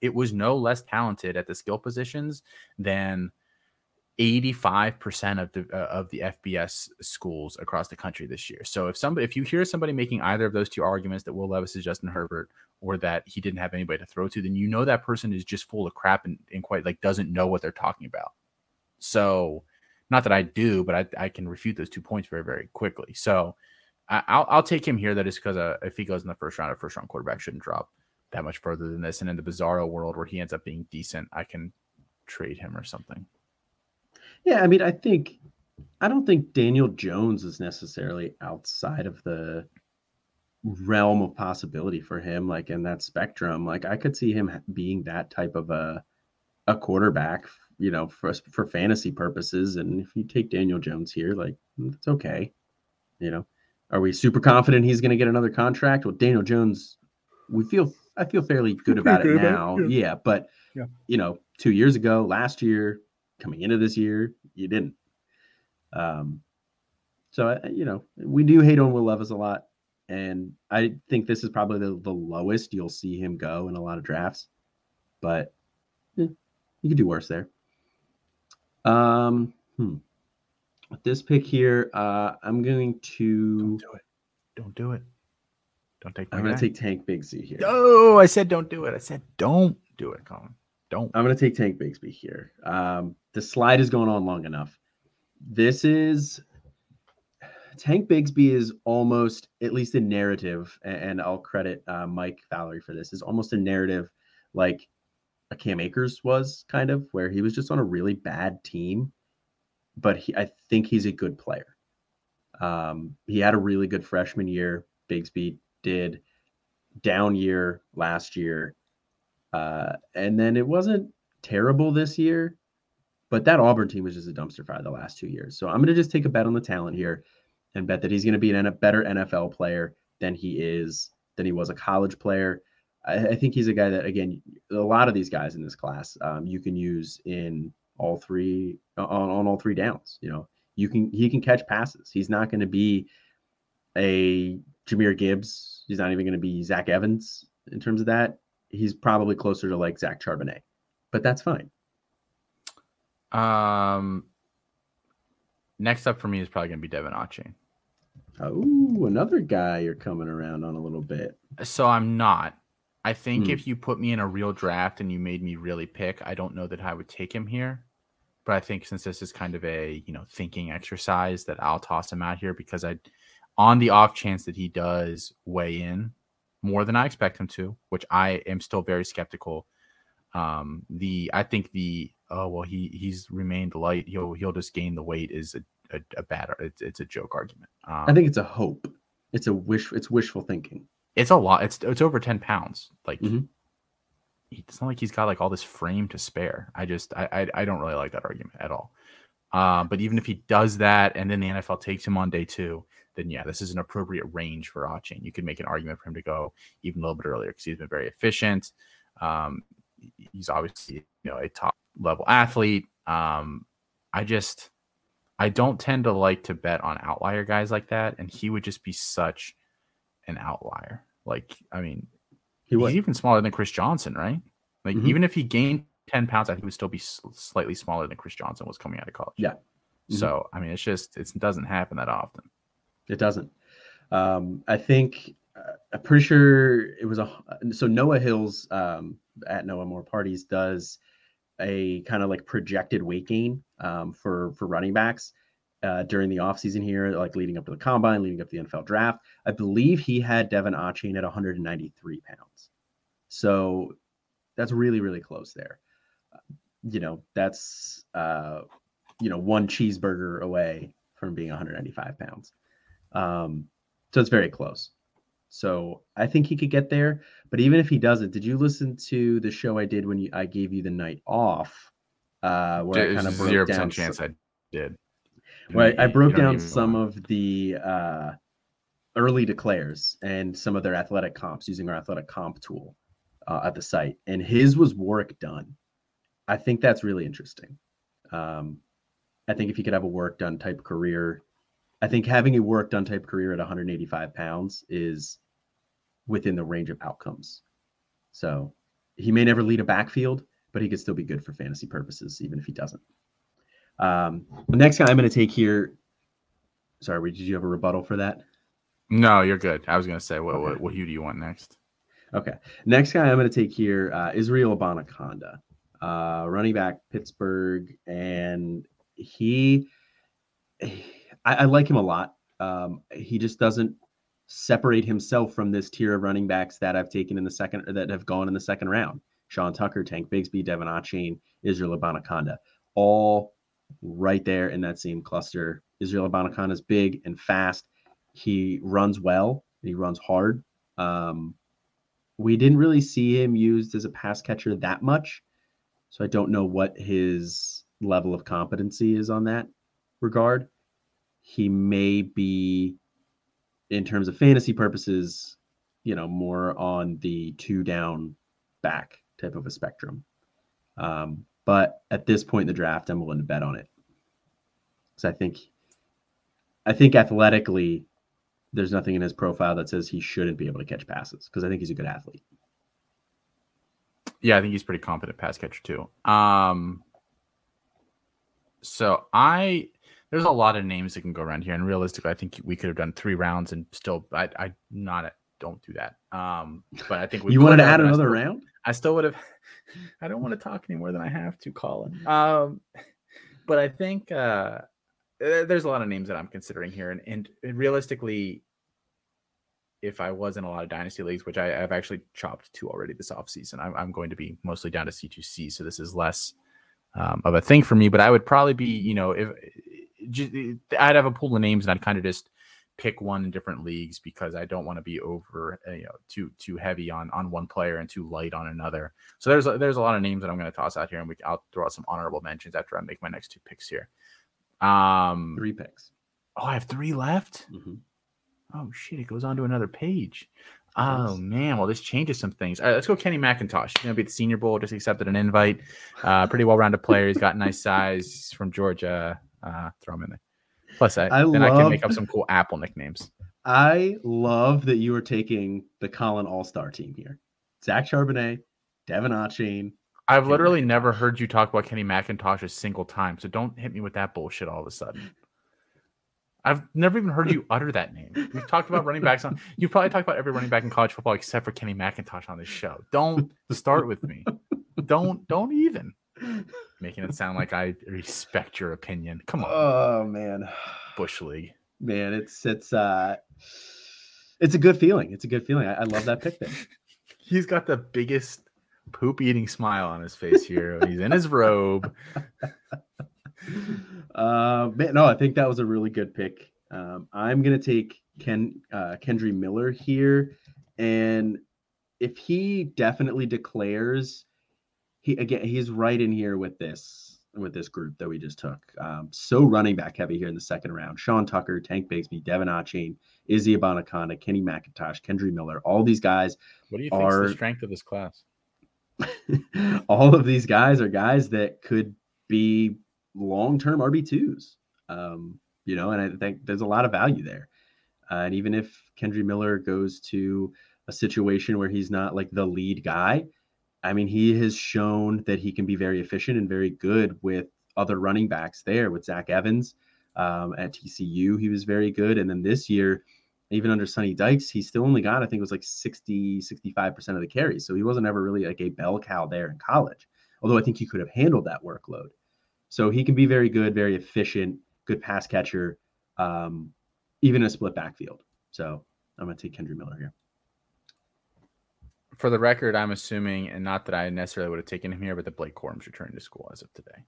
it was no less talented at the skill positions than 85% of the FBS schools across the country this year. So if you hear somebody making either of those two arguments, that Will Levis is Justin Herbert or that he didn't have anybody to throw to, then you know that person is just full of crap and quite like doesn't know what they're talking about. So not that I do, but I can refute those 2 points very, very quickly. So I'll take him here. That is because if he goes in the first round, a first round quarterback shouldn't drop that much further than this. And in the bizarro world where he ends up being decent, I can trade him or something. Yeah. I mean, I don't think Daniel Jones is necessarily outside of the realm of possibility for him. Like in that spectrum, like I could see him being that type of a quarterback, you know, for fantasy purposes. And if you take Daniel Jones here, like it's okay. You know, are we super confident he's going to get another contract? Well, Daniel Jones, I feel fairly good about it now. Yeah. But, you know, 2 years ago, last year, coming into this year, you didn't. So, you know, we do hate on Will Levis a lot. And I think this is probably the lowest you'll see him go in a lot of drafts. But you could do worse there. With this pick here, I'm going to... Don't do it. I'm going to take Tank Bigsby here. Oh, I said don't do it. I said don't do it, Colin. Don't. I'm going to take Tank Bigsby here. The slide is going on long enough. Tank Bigsby is almost, at least in narrative, and I'll credit Mike Valerie for this, is almost a narrative like a Cam Akers was kind of, where he was just on a really bad team, but I think he's a good player. He had a really good freshman year, Bigsby did, down year last year, and then it wasn't terrible this year, but that Auburn team was just a dumpster fire the last 2 years. So I'm going to just take a bet on the talent here and bet that he's going to be a better NFL player than he was a college player. I think he's a guy that, again, a lot of these guys in this class you can use in all three on all three downs. You know, he can catch passes. He's not going to be a Jahmyr Gibbs. He's not even going to be Zach Evans in terms of that. He's probably closer to like Zach Charbonnet, but that's fine. Next up for me is probably going to be Devon Achane. Oh, another guy you're coming around on a little bit. So I'm not. I think if you put me in a real draft and you made me really pick, I don't know that I would take him here. But I think since this is kind of a, you know, thinking exercise, that I'll toss him out here because on the off chance that he does weigh in more than I expect him to, which I am still very skeptical. He's remained light. He'll just gain the weight is a bad, it's a joke argument. I think it's a hope. It's a wish. It's wishful thinking. It's a lot. It's over 10 pounds. Like it's not like he's got like all this frame to spare. I don't really like that argument at all. But even if he does that and then the NFL takes him on day two, then yeah, this is an appropriate range for Achane. You could make an argument for him to go even a little bit earlier because he's been very efficient. He's obviously, you know, a top level athlete. I don't tend to like to bet on outlier guys like that. And he would just be such an outlier. Like, I mean, he's even smaller than Chris Johnson, right? Like even if he gained 10 pounds, I think he would still be slightly smaller than Chris Johnson was coming out of college. Yeah. So, I mean, it's just, it doesn't happen that often. It doesn't. I think, I'm pretty sure it was so Noah Hill's at Noah Moore Parties does a kind of like projected weight gain for running backs during the offseason here, like leading up to the combine, leading up to the NFL draft. I believe he had Devon Achane at 193 pounds. So that's really, really close there. You know, that's, one cheeseburger away from being 195 pounds. So it's very close. So I think he could get there, but even if he doesn't, did you listen to the show I did when I gave you the night off? Where I kind of broke down. 0% chance I did. Well, I broke down some of the early declares and some of their athletic comps using our athletic comp tool at the site, and his was Warwick Dunn. I think that's really interesting. I think if he could have a Warwick Dunn type career. I think having a work done type career at 185 pounds is within the range of outcomes. So he may never lead a backfield, but he could still be good for fantasy purposes, even if he doesn't. The next guy I'm going to take here. Sorry, did you have a rebuttal for that? No, you're good. I was going to say, what hue do you want next? Okay. Next guy I'm going to take here, Israel Abanikanda, running back, Pittsburgh. And I like him a lot. He just doesn't separate himself from this tier of running backs that I've taken in the second, or that have gone in the second round. Sean Tucker, Tank Bigsby, Devon Achane, Israel Abanikanda, all right there in that same cluster. Israel Abanikanda is big and fast. He runs well. He runs hard. We didn't really see him used as a pass catcher that much, so I don't know what his level of competency is on that regard. He may be, in terms of fantasy purposes, you know, more on the two down back type of a spectrum. But at this point in the draft, I'm willing to bet on it. Because I think athletically, there's nothing in his profile that says he shouldn't be able to catch passes, because I think he's a good athlete. Yeah, I think he's a pretty competent pass catcher too. There's a lot of names that can go around here, and realistically, I think we could have done three rounds and still. I don't do that. But I think we you wanted to add another round. I still would have. I don't want to talk any more than I have to, Colin. But I think there's a lot of names that I'm considering here, and realistically, if I was in a lot of dynasty leagues, which I've actually chopped two already this offseason, I'm going to be mostly down to C2C, so this is less of a thing for me. But I would probably be, I'd have a pool of names and I'd kind of just pick one in different leagues, because I don't want to be over, too heavy on one player and too light on another. So there's a lot of names that I'm going to toss out here, and I'll throw out some honorable mentions after I make my next two picks here. Three picks. Oh, I have three left. Mm-hmm. Oh shit. It goes on to another page. Oh man. Well, this changes some things. All right, let's go. Kenny McIntosh. He's going to be at the Senior Bowl. Just accepted an invite. Pretty well-rounded player. He's got nice size. He's from Georgia. Throw him in there. Plus, I can make up some cool Apple nicknames. I love that you are taking the Colin All-Star team here. Zach Charbonnet, Devon Achane. I've literally never heard you talk about Kenny McIntosh a single time, so don't hit me with that bullshit all of a sudden. I've never even heard you utter that name. We've talked about running backs you've probably talked about every running back in college football except for Kenny McIntosh on this show. Don't start with me. Don't even. Making it sound like I respect your opinion. Come on. Oh man. Bush League. Man, it's a good feeling. It's a good feeling. I love that pick there. He's got the biggest poop eating smile on his face here. He's in his robe. I think that was a really good pick. I'm gonna take Kendre Miller here, and if he definitely declares, he's right in here with this with this group that we just took. So running back heavy here in the second round. Sean Tucker, Tank Bigsby, Devon Achane, Israel Abanikanda, Kenny McIntosh, Kendre Miller. All these guys What do you think is the strength of this class? All of these guys are guys that could be long-term RB2s. You know, and I think there's a lot of value there. And even if Kendre Miller goes to a situation where he's not like the lead guy, I mean, he has shown that he can be very efficient and very good with other running backs there with Zach Evans at TCU. He was very good. And then this year, even under Sonny Dykes, he still only got, I think it was like 65% of the carries. So he wasn't ever really like a bell cow there in college, although I think he could have handled that workload. So he can be very good, very efficient, good pass catcher, even a split backfield. So I'm going to take Kendre Miller here. For the record, I'm assuming, and not that I necessarily would have taken him here, but the Blake Corum's returning to school as of today.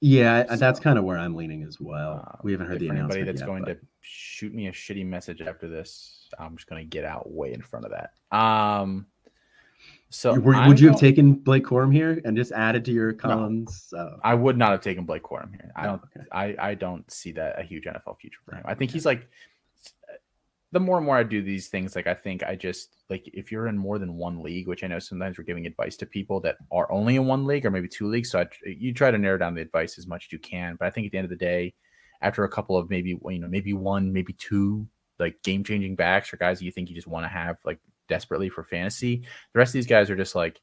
That's kind of where I'm leaning as well. We haven't heard the announcement yet. Anybody that's going to shoot me a shitty message after this, I'm just going to get out way in front of that. Would you have taken Blake Corum here and just added to your columns? No, I would not have taken Blake Corum here. I don't see that a huge NFL future for him. I think he's like, the more and more I do these things, like I think I just like if you're in more than one league, which I know sometimes we're giving advice to people that are only in one league or maybe two leagues. So you try to narrow down the advice as much as you can. But I think at the end of the day, after a couple of maybe one, maybe two like game changing backs or guys that you think you just want to have like desperately for fantasy. The rest of these guys are just like,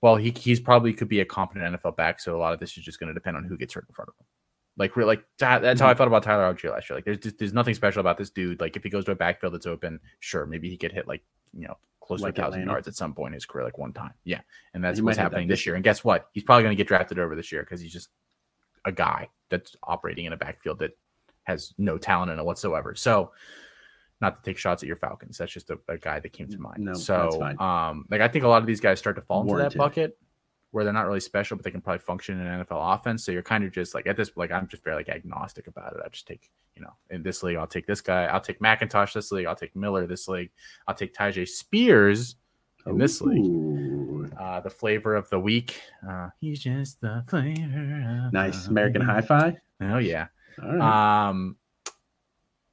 well, he's probably could be a competent NFL back. So a lot of this is just going to depend on who gets hurt in front of him. Like that's how I felt about Tyler Algier last year. Like there's nothing special about this dude. Like if he goes to a backfield that's open, sure, maybe he could hit close to 1,000 yards at some point in his career, like one time. Yeah, and that's what's happening this year. And guess what? He's probably going to get drafted over this year because he's just a guy that's operating in a backfield that has no talent in it whatsoever. So. Not to take shots at your Falcons. That's just a guy that came to mind. No, so I think a lot of these guys start to fall into that bucket where they're not really special, but they can probably function in an NFL offense. So you're kind of just like at this, like I'm just fairly agnostic about it. I just take, in this league, I'll take this guy. I'll take McIntosh this league. I'll take Miller this league. I'll take Tyjae Spears in this league. The flavor of the week. He's just the flavor of nice American Hi-Fi. Oh yeah. All right.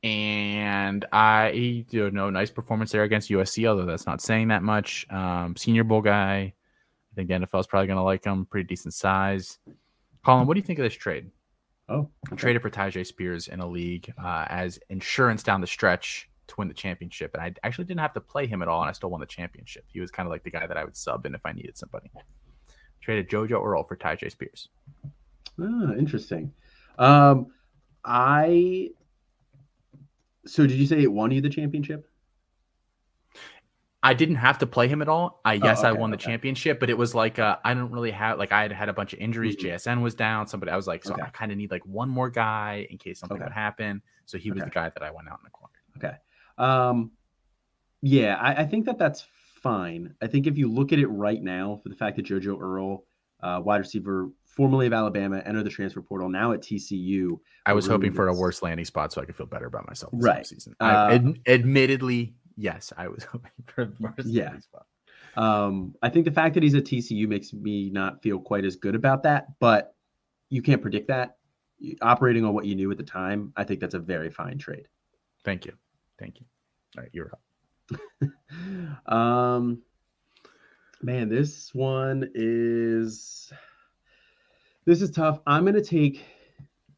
And I nice performance there against USC, although that's not saying that much. Senior Bowl guy. I think the NFL is probably going to like him. Pretty decent size. Colin, what do you think of this trade? Oh, okay. Traded for Tyjae Spears in a league as insurance down the stretch to win the championship. And I actually didn't have to play him at all, and I still won the championship. He was kind of like the guy that I would sub in if I needed somebody. Traded JoJo Earl for Tyjae Spears. Oh, interesting. So did you say it won you the championship? I didn't have to play him at all. I won the championship, but it was like I don't really have I had a bunch of injuries. Mm-hmm. JSN was down. Somebody I was like, I kind of need like one more guy in case something would happen. So he was the guy that I went out and acquired. Okay. I think that's fine. I think if you look at it right now, for the fact that JoJo Earl, wide receiver, formerly of Alabama, entered the transfer portal, now at TCU. I was hoping for a worse landing spot so I could feel better about myself this offseason. Admittedly, yes, I was hoping for a worse landing spot. I think the fact that he's at TCU makes me not feel quite as good about that, but you can't predict that. Operating on what you knew at the time, I think that's a very fine trade. Thank you. All right, you're up. Man, this one is... This is tough. I'm going to take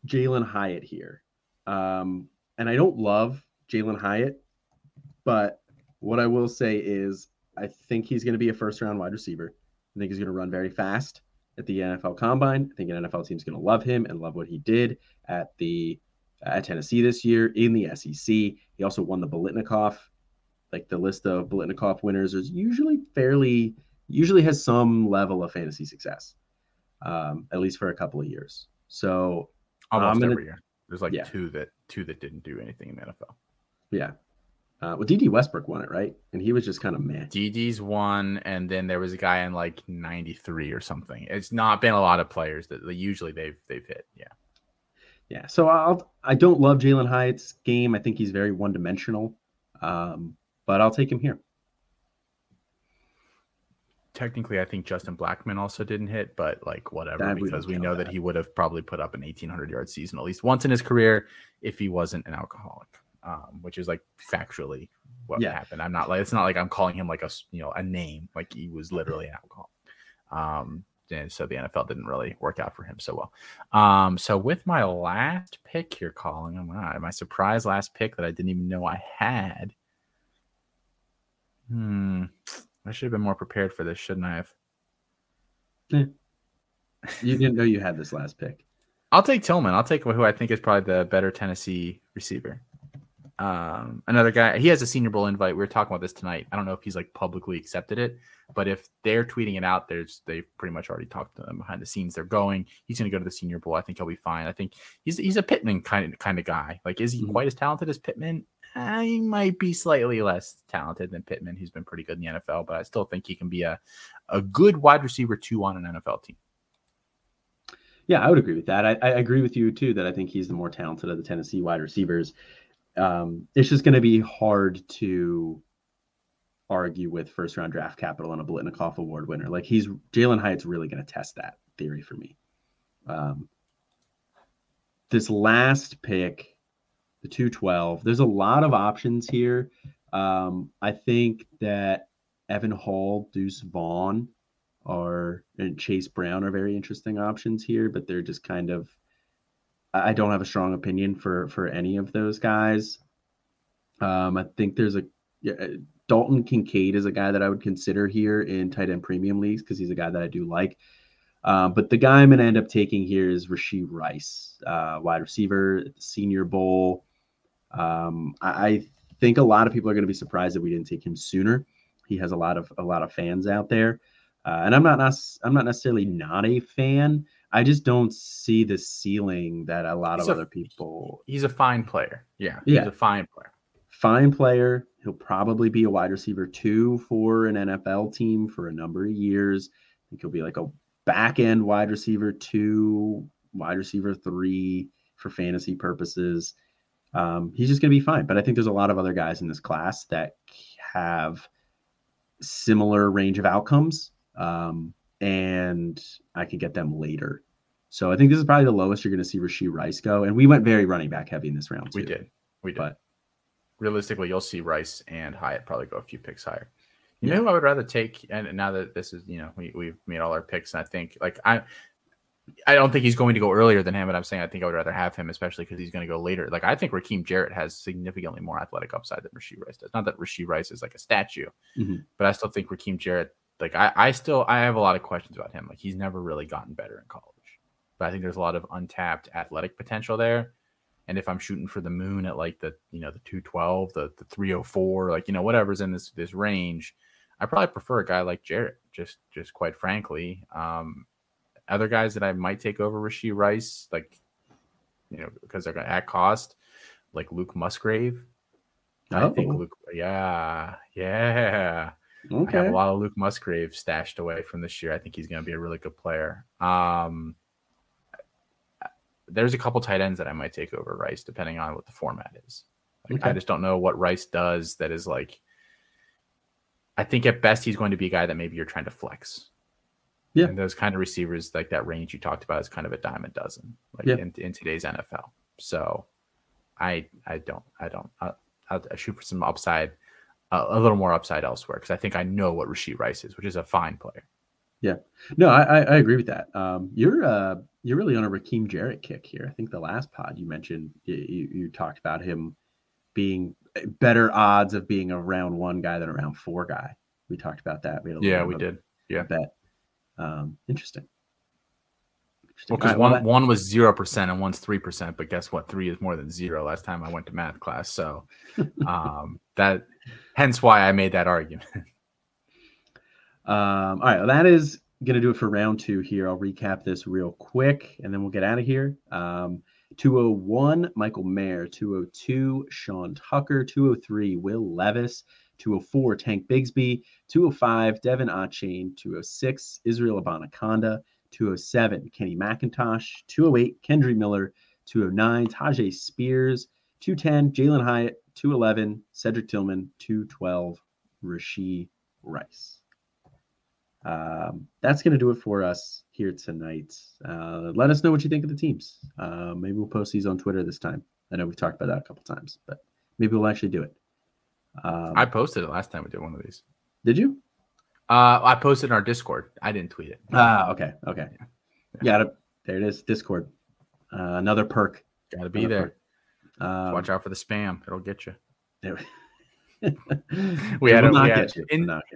Jalen Hyatt here. And I don't love Jalen Hyatt, but what I will say is I think he's going to be a first-round wide receiver. I think he's going to run very fast at the NFL Combine. I think an NFL team's going to love him and love what he did at Tennessee this year in the SEC. He also won the Biletnikoff. Like the list of Biletnikoff winners is usually has some level of fantasy success. At least for a couple of years. So every year. There's two that didn't do anything in the NFL. Yeah. Well, D.D. Westbrook won it, right? And he was just kind of meh. D.D.'s won, and then there was a guy in 93 or something. It's not been a lot of players that usually they've hit. Yeah. Yeah. So I don't love Jalen Hyatt's game. I think he's very one-dimensional, but I'll take him here. technically I think Justin Blackmon also didn't hit, but like whatever, that because we know that he would have probably put up an 1,800 yard season at least once in his career if he wasn't an alcoholic, which is like factually what happened. I'm not like, it's not like I'm calling him like a, you know, a name, like he was literally an alcoholic. And so the NFL didn't really work out for him so well. So with my last pick here, Colin, my surprise last pick that I didn't even know I had. I should have been more prepared for this, shouldn't I have? You didn't know you had this last pick. I'll take Tillman. I'll take who I think is probably the better Tennessee receiver. Another guy, he has a Senior Bowl invite. We were talking about this tonight. I don't know if he's like publicly accepted it, but if they're tweeting it out, they've pretty much already talked to them behind the scenes. They're going. He's going to go to the Senior Bowl. I think he'll be fine. I think he's a Pittman kind of guy. Like, is he quite as talented as Pittman? He might be slightly less talented than Pittman, who's been pretty good in the NFL, but I still think he can be a good wide receiver too on an NFL team. Yeah, I would agree with that. I agree with you too that I think he's the more talented of the Tennessee wide receivers. It's just going to be hard to argue with first round draft capital and a Biletnikoff Award winner. Like Jalen Hyatt's really going to test that theory for me. This last pick, the 212, there's a lot of options here. I think that Evan Hall, Deuce Vaughn and Chase Brown are very interesting options here, but they're just kind of, I don't have a strong opinion for any of those guys. I think there's Dalton Kincaid is a guy that I would consider here in tight end premium leagues because he's a guy that I do like. But the guy I'm going to end up taking here is Rashee Rice, wide receiver, Senior Bowl. I think a lot of people are going to be surprised that we didn't take him sooner. He has a lot of fans out there, and I'm not necessarily not a fan. I just don't see the ceiling that a lot of other people. He's a fine player. Yeah. He's a fine player. He'll probably be a wide receiver too for an NFL team for a number of years. I think he'll be like a back end wide receiver 2, wide receiver 3 for fantasy purposes. He's just going to be fine. But I think there's a lot of other guys in this class that have similar range of outcomes. And I could get them later. So I think this is probably the lowest you're going to see Rashee Rice go. And we went very running back heavy in this round, too. We did. But realistically, you'll see Rice and Hyatt probably go a few picks higher. You know who I would rather take? And now that this is, you know, we've made all our picks, and I think, like, I don't think he's going to go earlier than him, but I'm saying I think I would rather have him, especially because he's going to go later. Like, I think Rakim Jarrett has significantly more athletic upside than Rashee Rice does. Not that Rashee Rice is like a statue, but I still think Rakim Jarrett, like I have a lot of questions about him. Like he's never really gotten better in college, but I think there's a lot of untapped athletic potential there. And if I'm shooting for the moon at like the 212, the 304, like, you know, whatever's in this range, I probably prefer a guy like Jarrett. Just quite frankly, other guys that I might take over Rashee Rice, like, you know, because they're going to at cost, like Luke Musgrave. I think Luke. Yeah. Okay. I have a lot of Luke Musgrave stashed away from this year. I think he's going to be a really good player. There's a couple tight ends that I might take over Rice, depending on what the format is. Like, okay. I just don't know what Rice does that is like. I think at best he's going to be a guy that maybe you're trying to flex. Yeah. And those kind of receivers, like that range you talked about, is kind of a dime a dozen, like in today's NFL. So, I shoot for some upside. A little more upside elsewhere because I think I know what Rashee Rice is, which is a fine player. Yeah, no, I agree with that. You're really on a Rakim Jarrett kick here. I think the last pod you mentioned, you talked about him being better odds of being a round 1 guy than a round 4 guy. We talked about that. We did. Yeah, bet. Interesting. Well, because one was 0% and one's 3%, but guess what? 3 is more than 0. Last time I went to math class, so that. Hence why I made that argument. All right. Well, that is going to do it for round 2 here. I'll recap this real quick, and then we'll get out of here. 201, Michael Mayer. 202, Sean Tucker. 203, Will Levis. 204, Tank Bigsby. 205, Devon Achane. 206, Israel Abanikanda. 207, Kenny McIntosh. 208, Kendre Miller. 209, Tyjae Spears. 210, Jalen Hyatt. 211, Cedric Tillman. 212, Rashee Rice. That's going to do it for us here tonight. Let us know what you think of the teams. Maybe we'll post these on Twitter this time. I know we've talked about that a couple times, but maybe we'll actually do it. I posted it last time we did one of these. Did you? I posted in our Discord. I didn't tweet it. Okay. Yeah. There it is, Discord. Another perk. Got to be there. Watch out for the spam. It'll get you.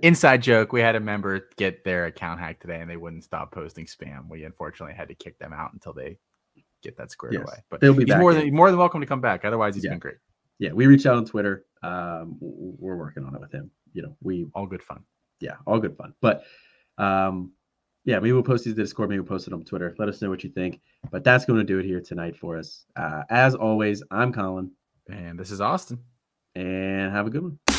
Inside joke. We had a member get their account hacked today, and they wouldn't stop posting spam. We unfortunately had to kick them out until they get that squared away. But they'll be back. More than welcome to come back. Otherwise, he's been great. Yeah, we reached out on Twitter. We're working on it with him. All good fun. Yeah, all good fun. But maybe we'll post these to Discord. Maybe we'll post it on Twitter. Let us know what you think. But that's going to do it here tonight for us. As always, I'm Colin. And this is Austin. And have a good one.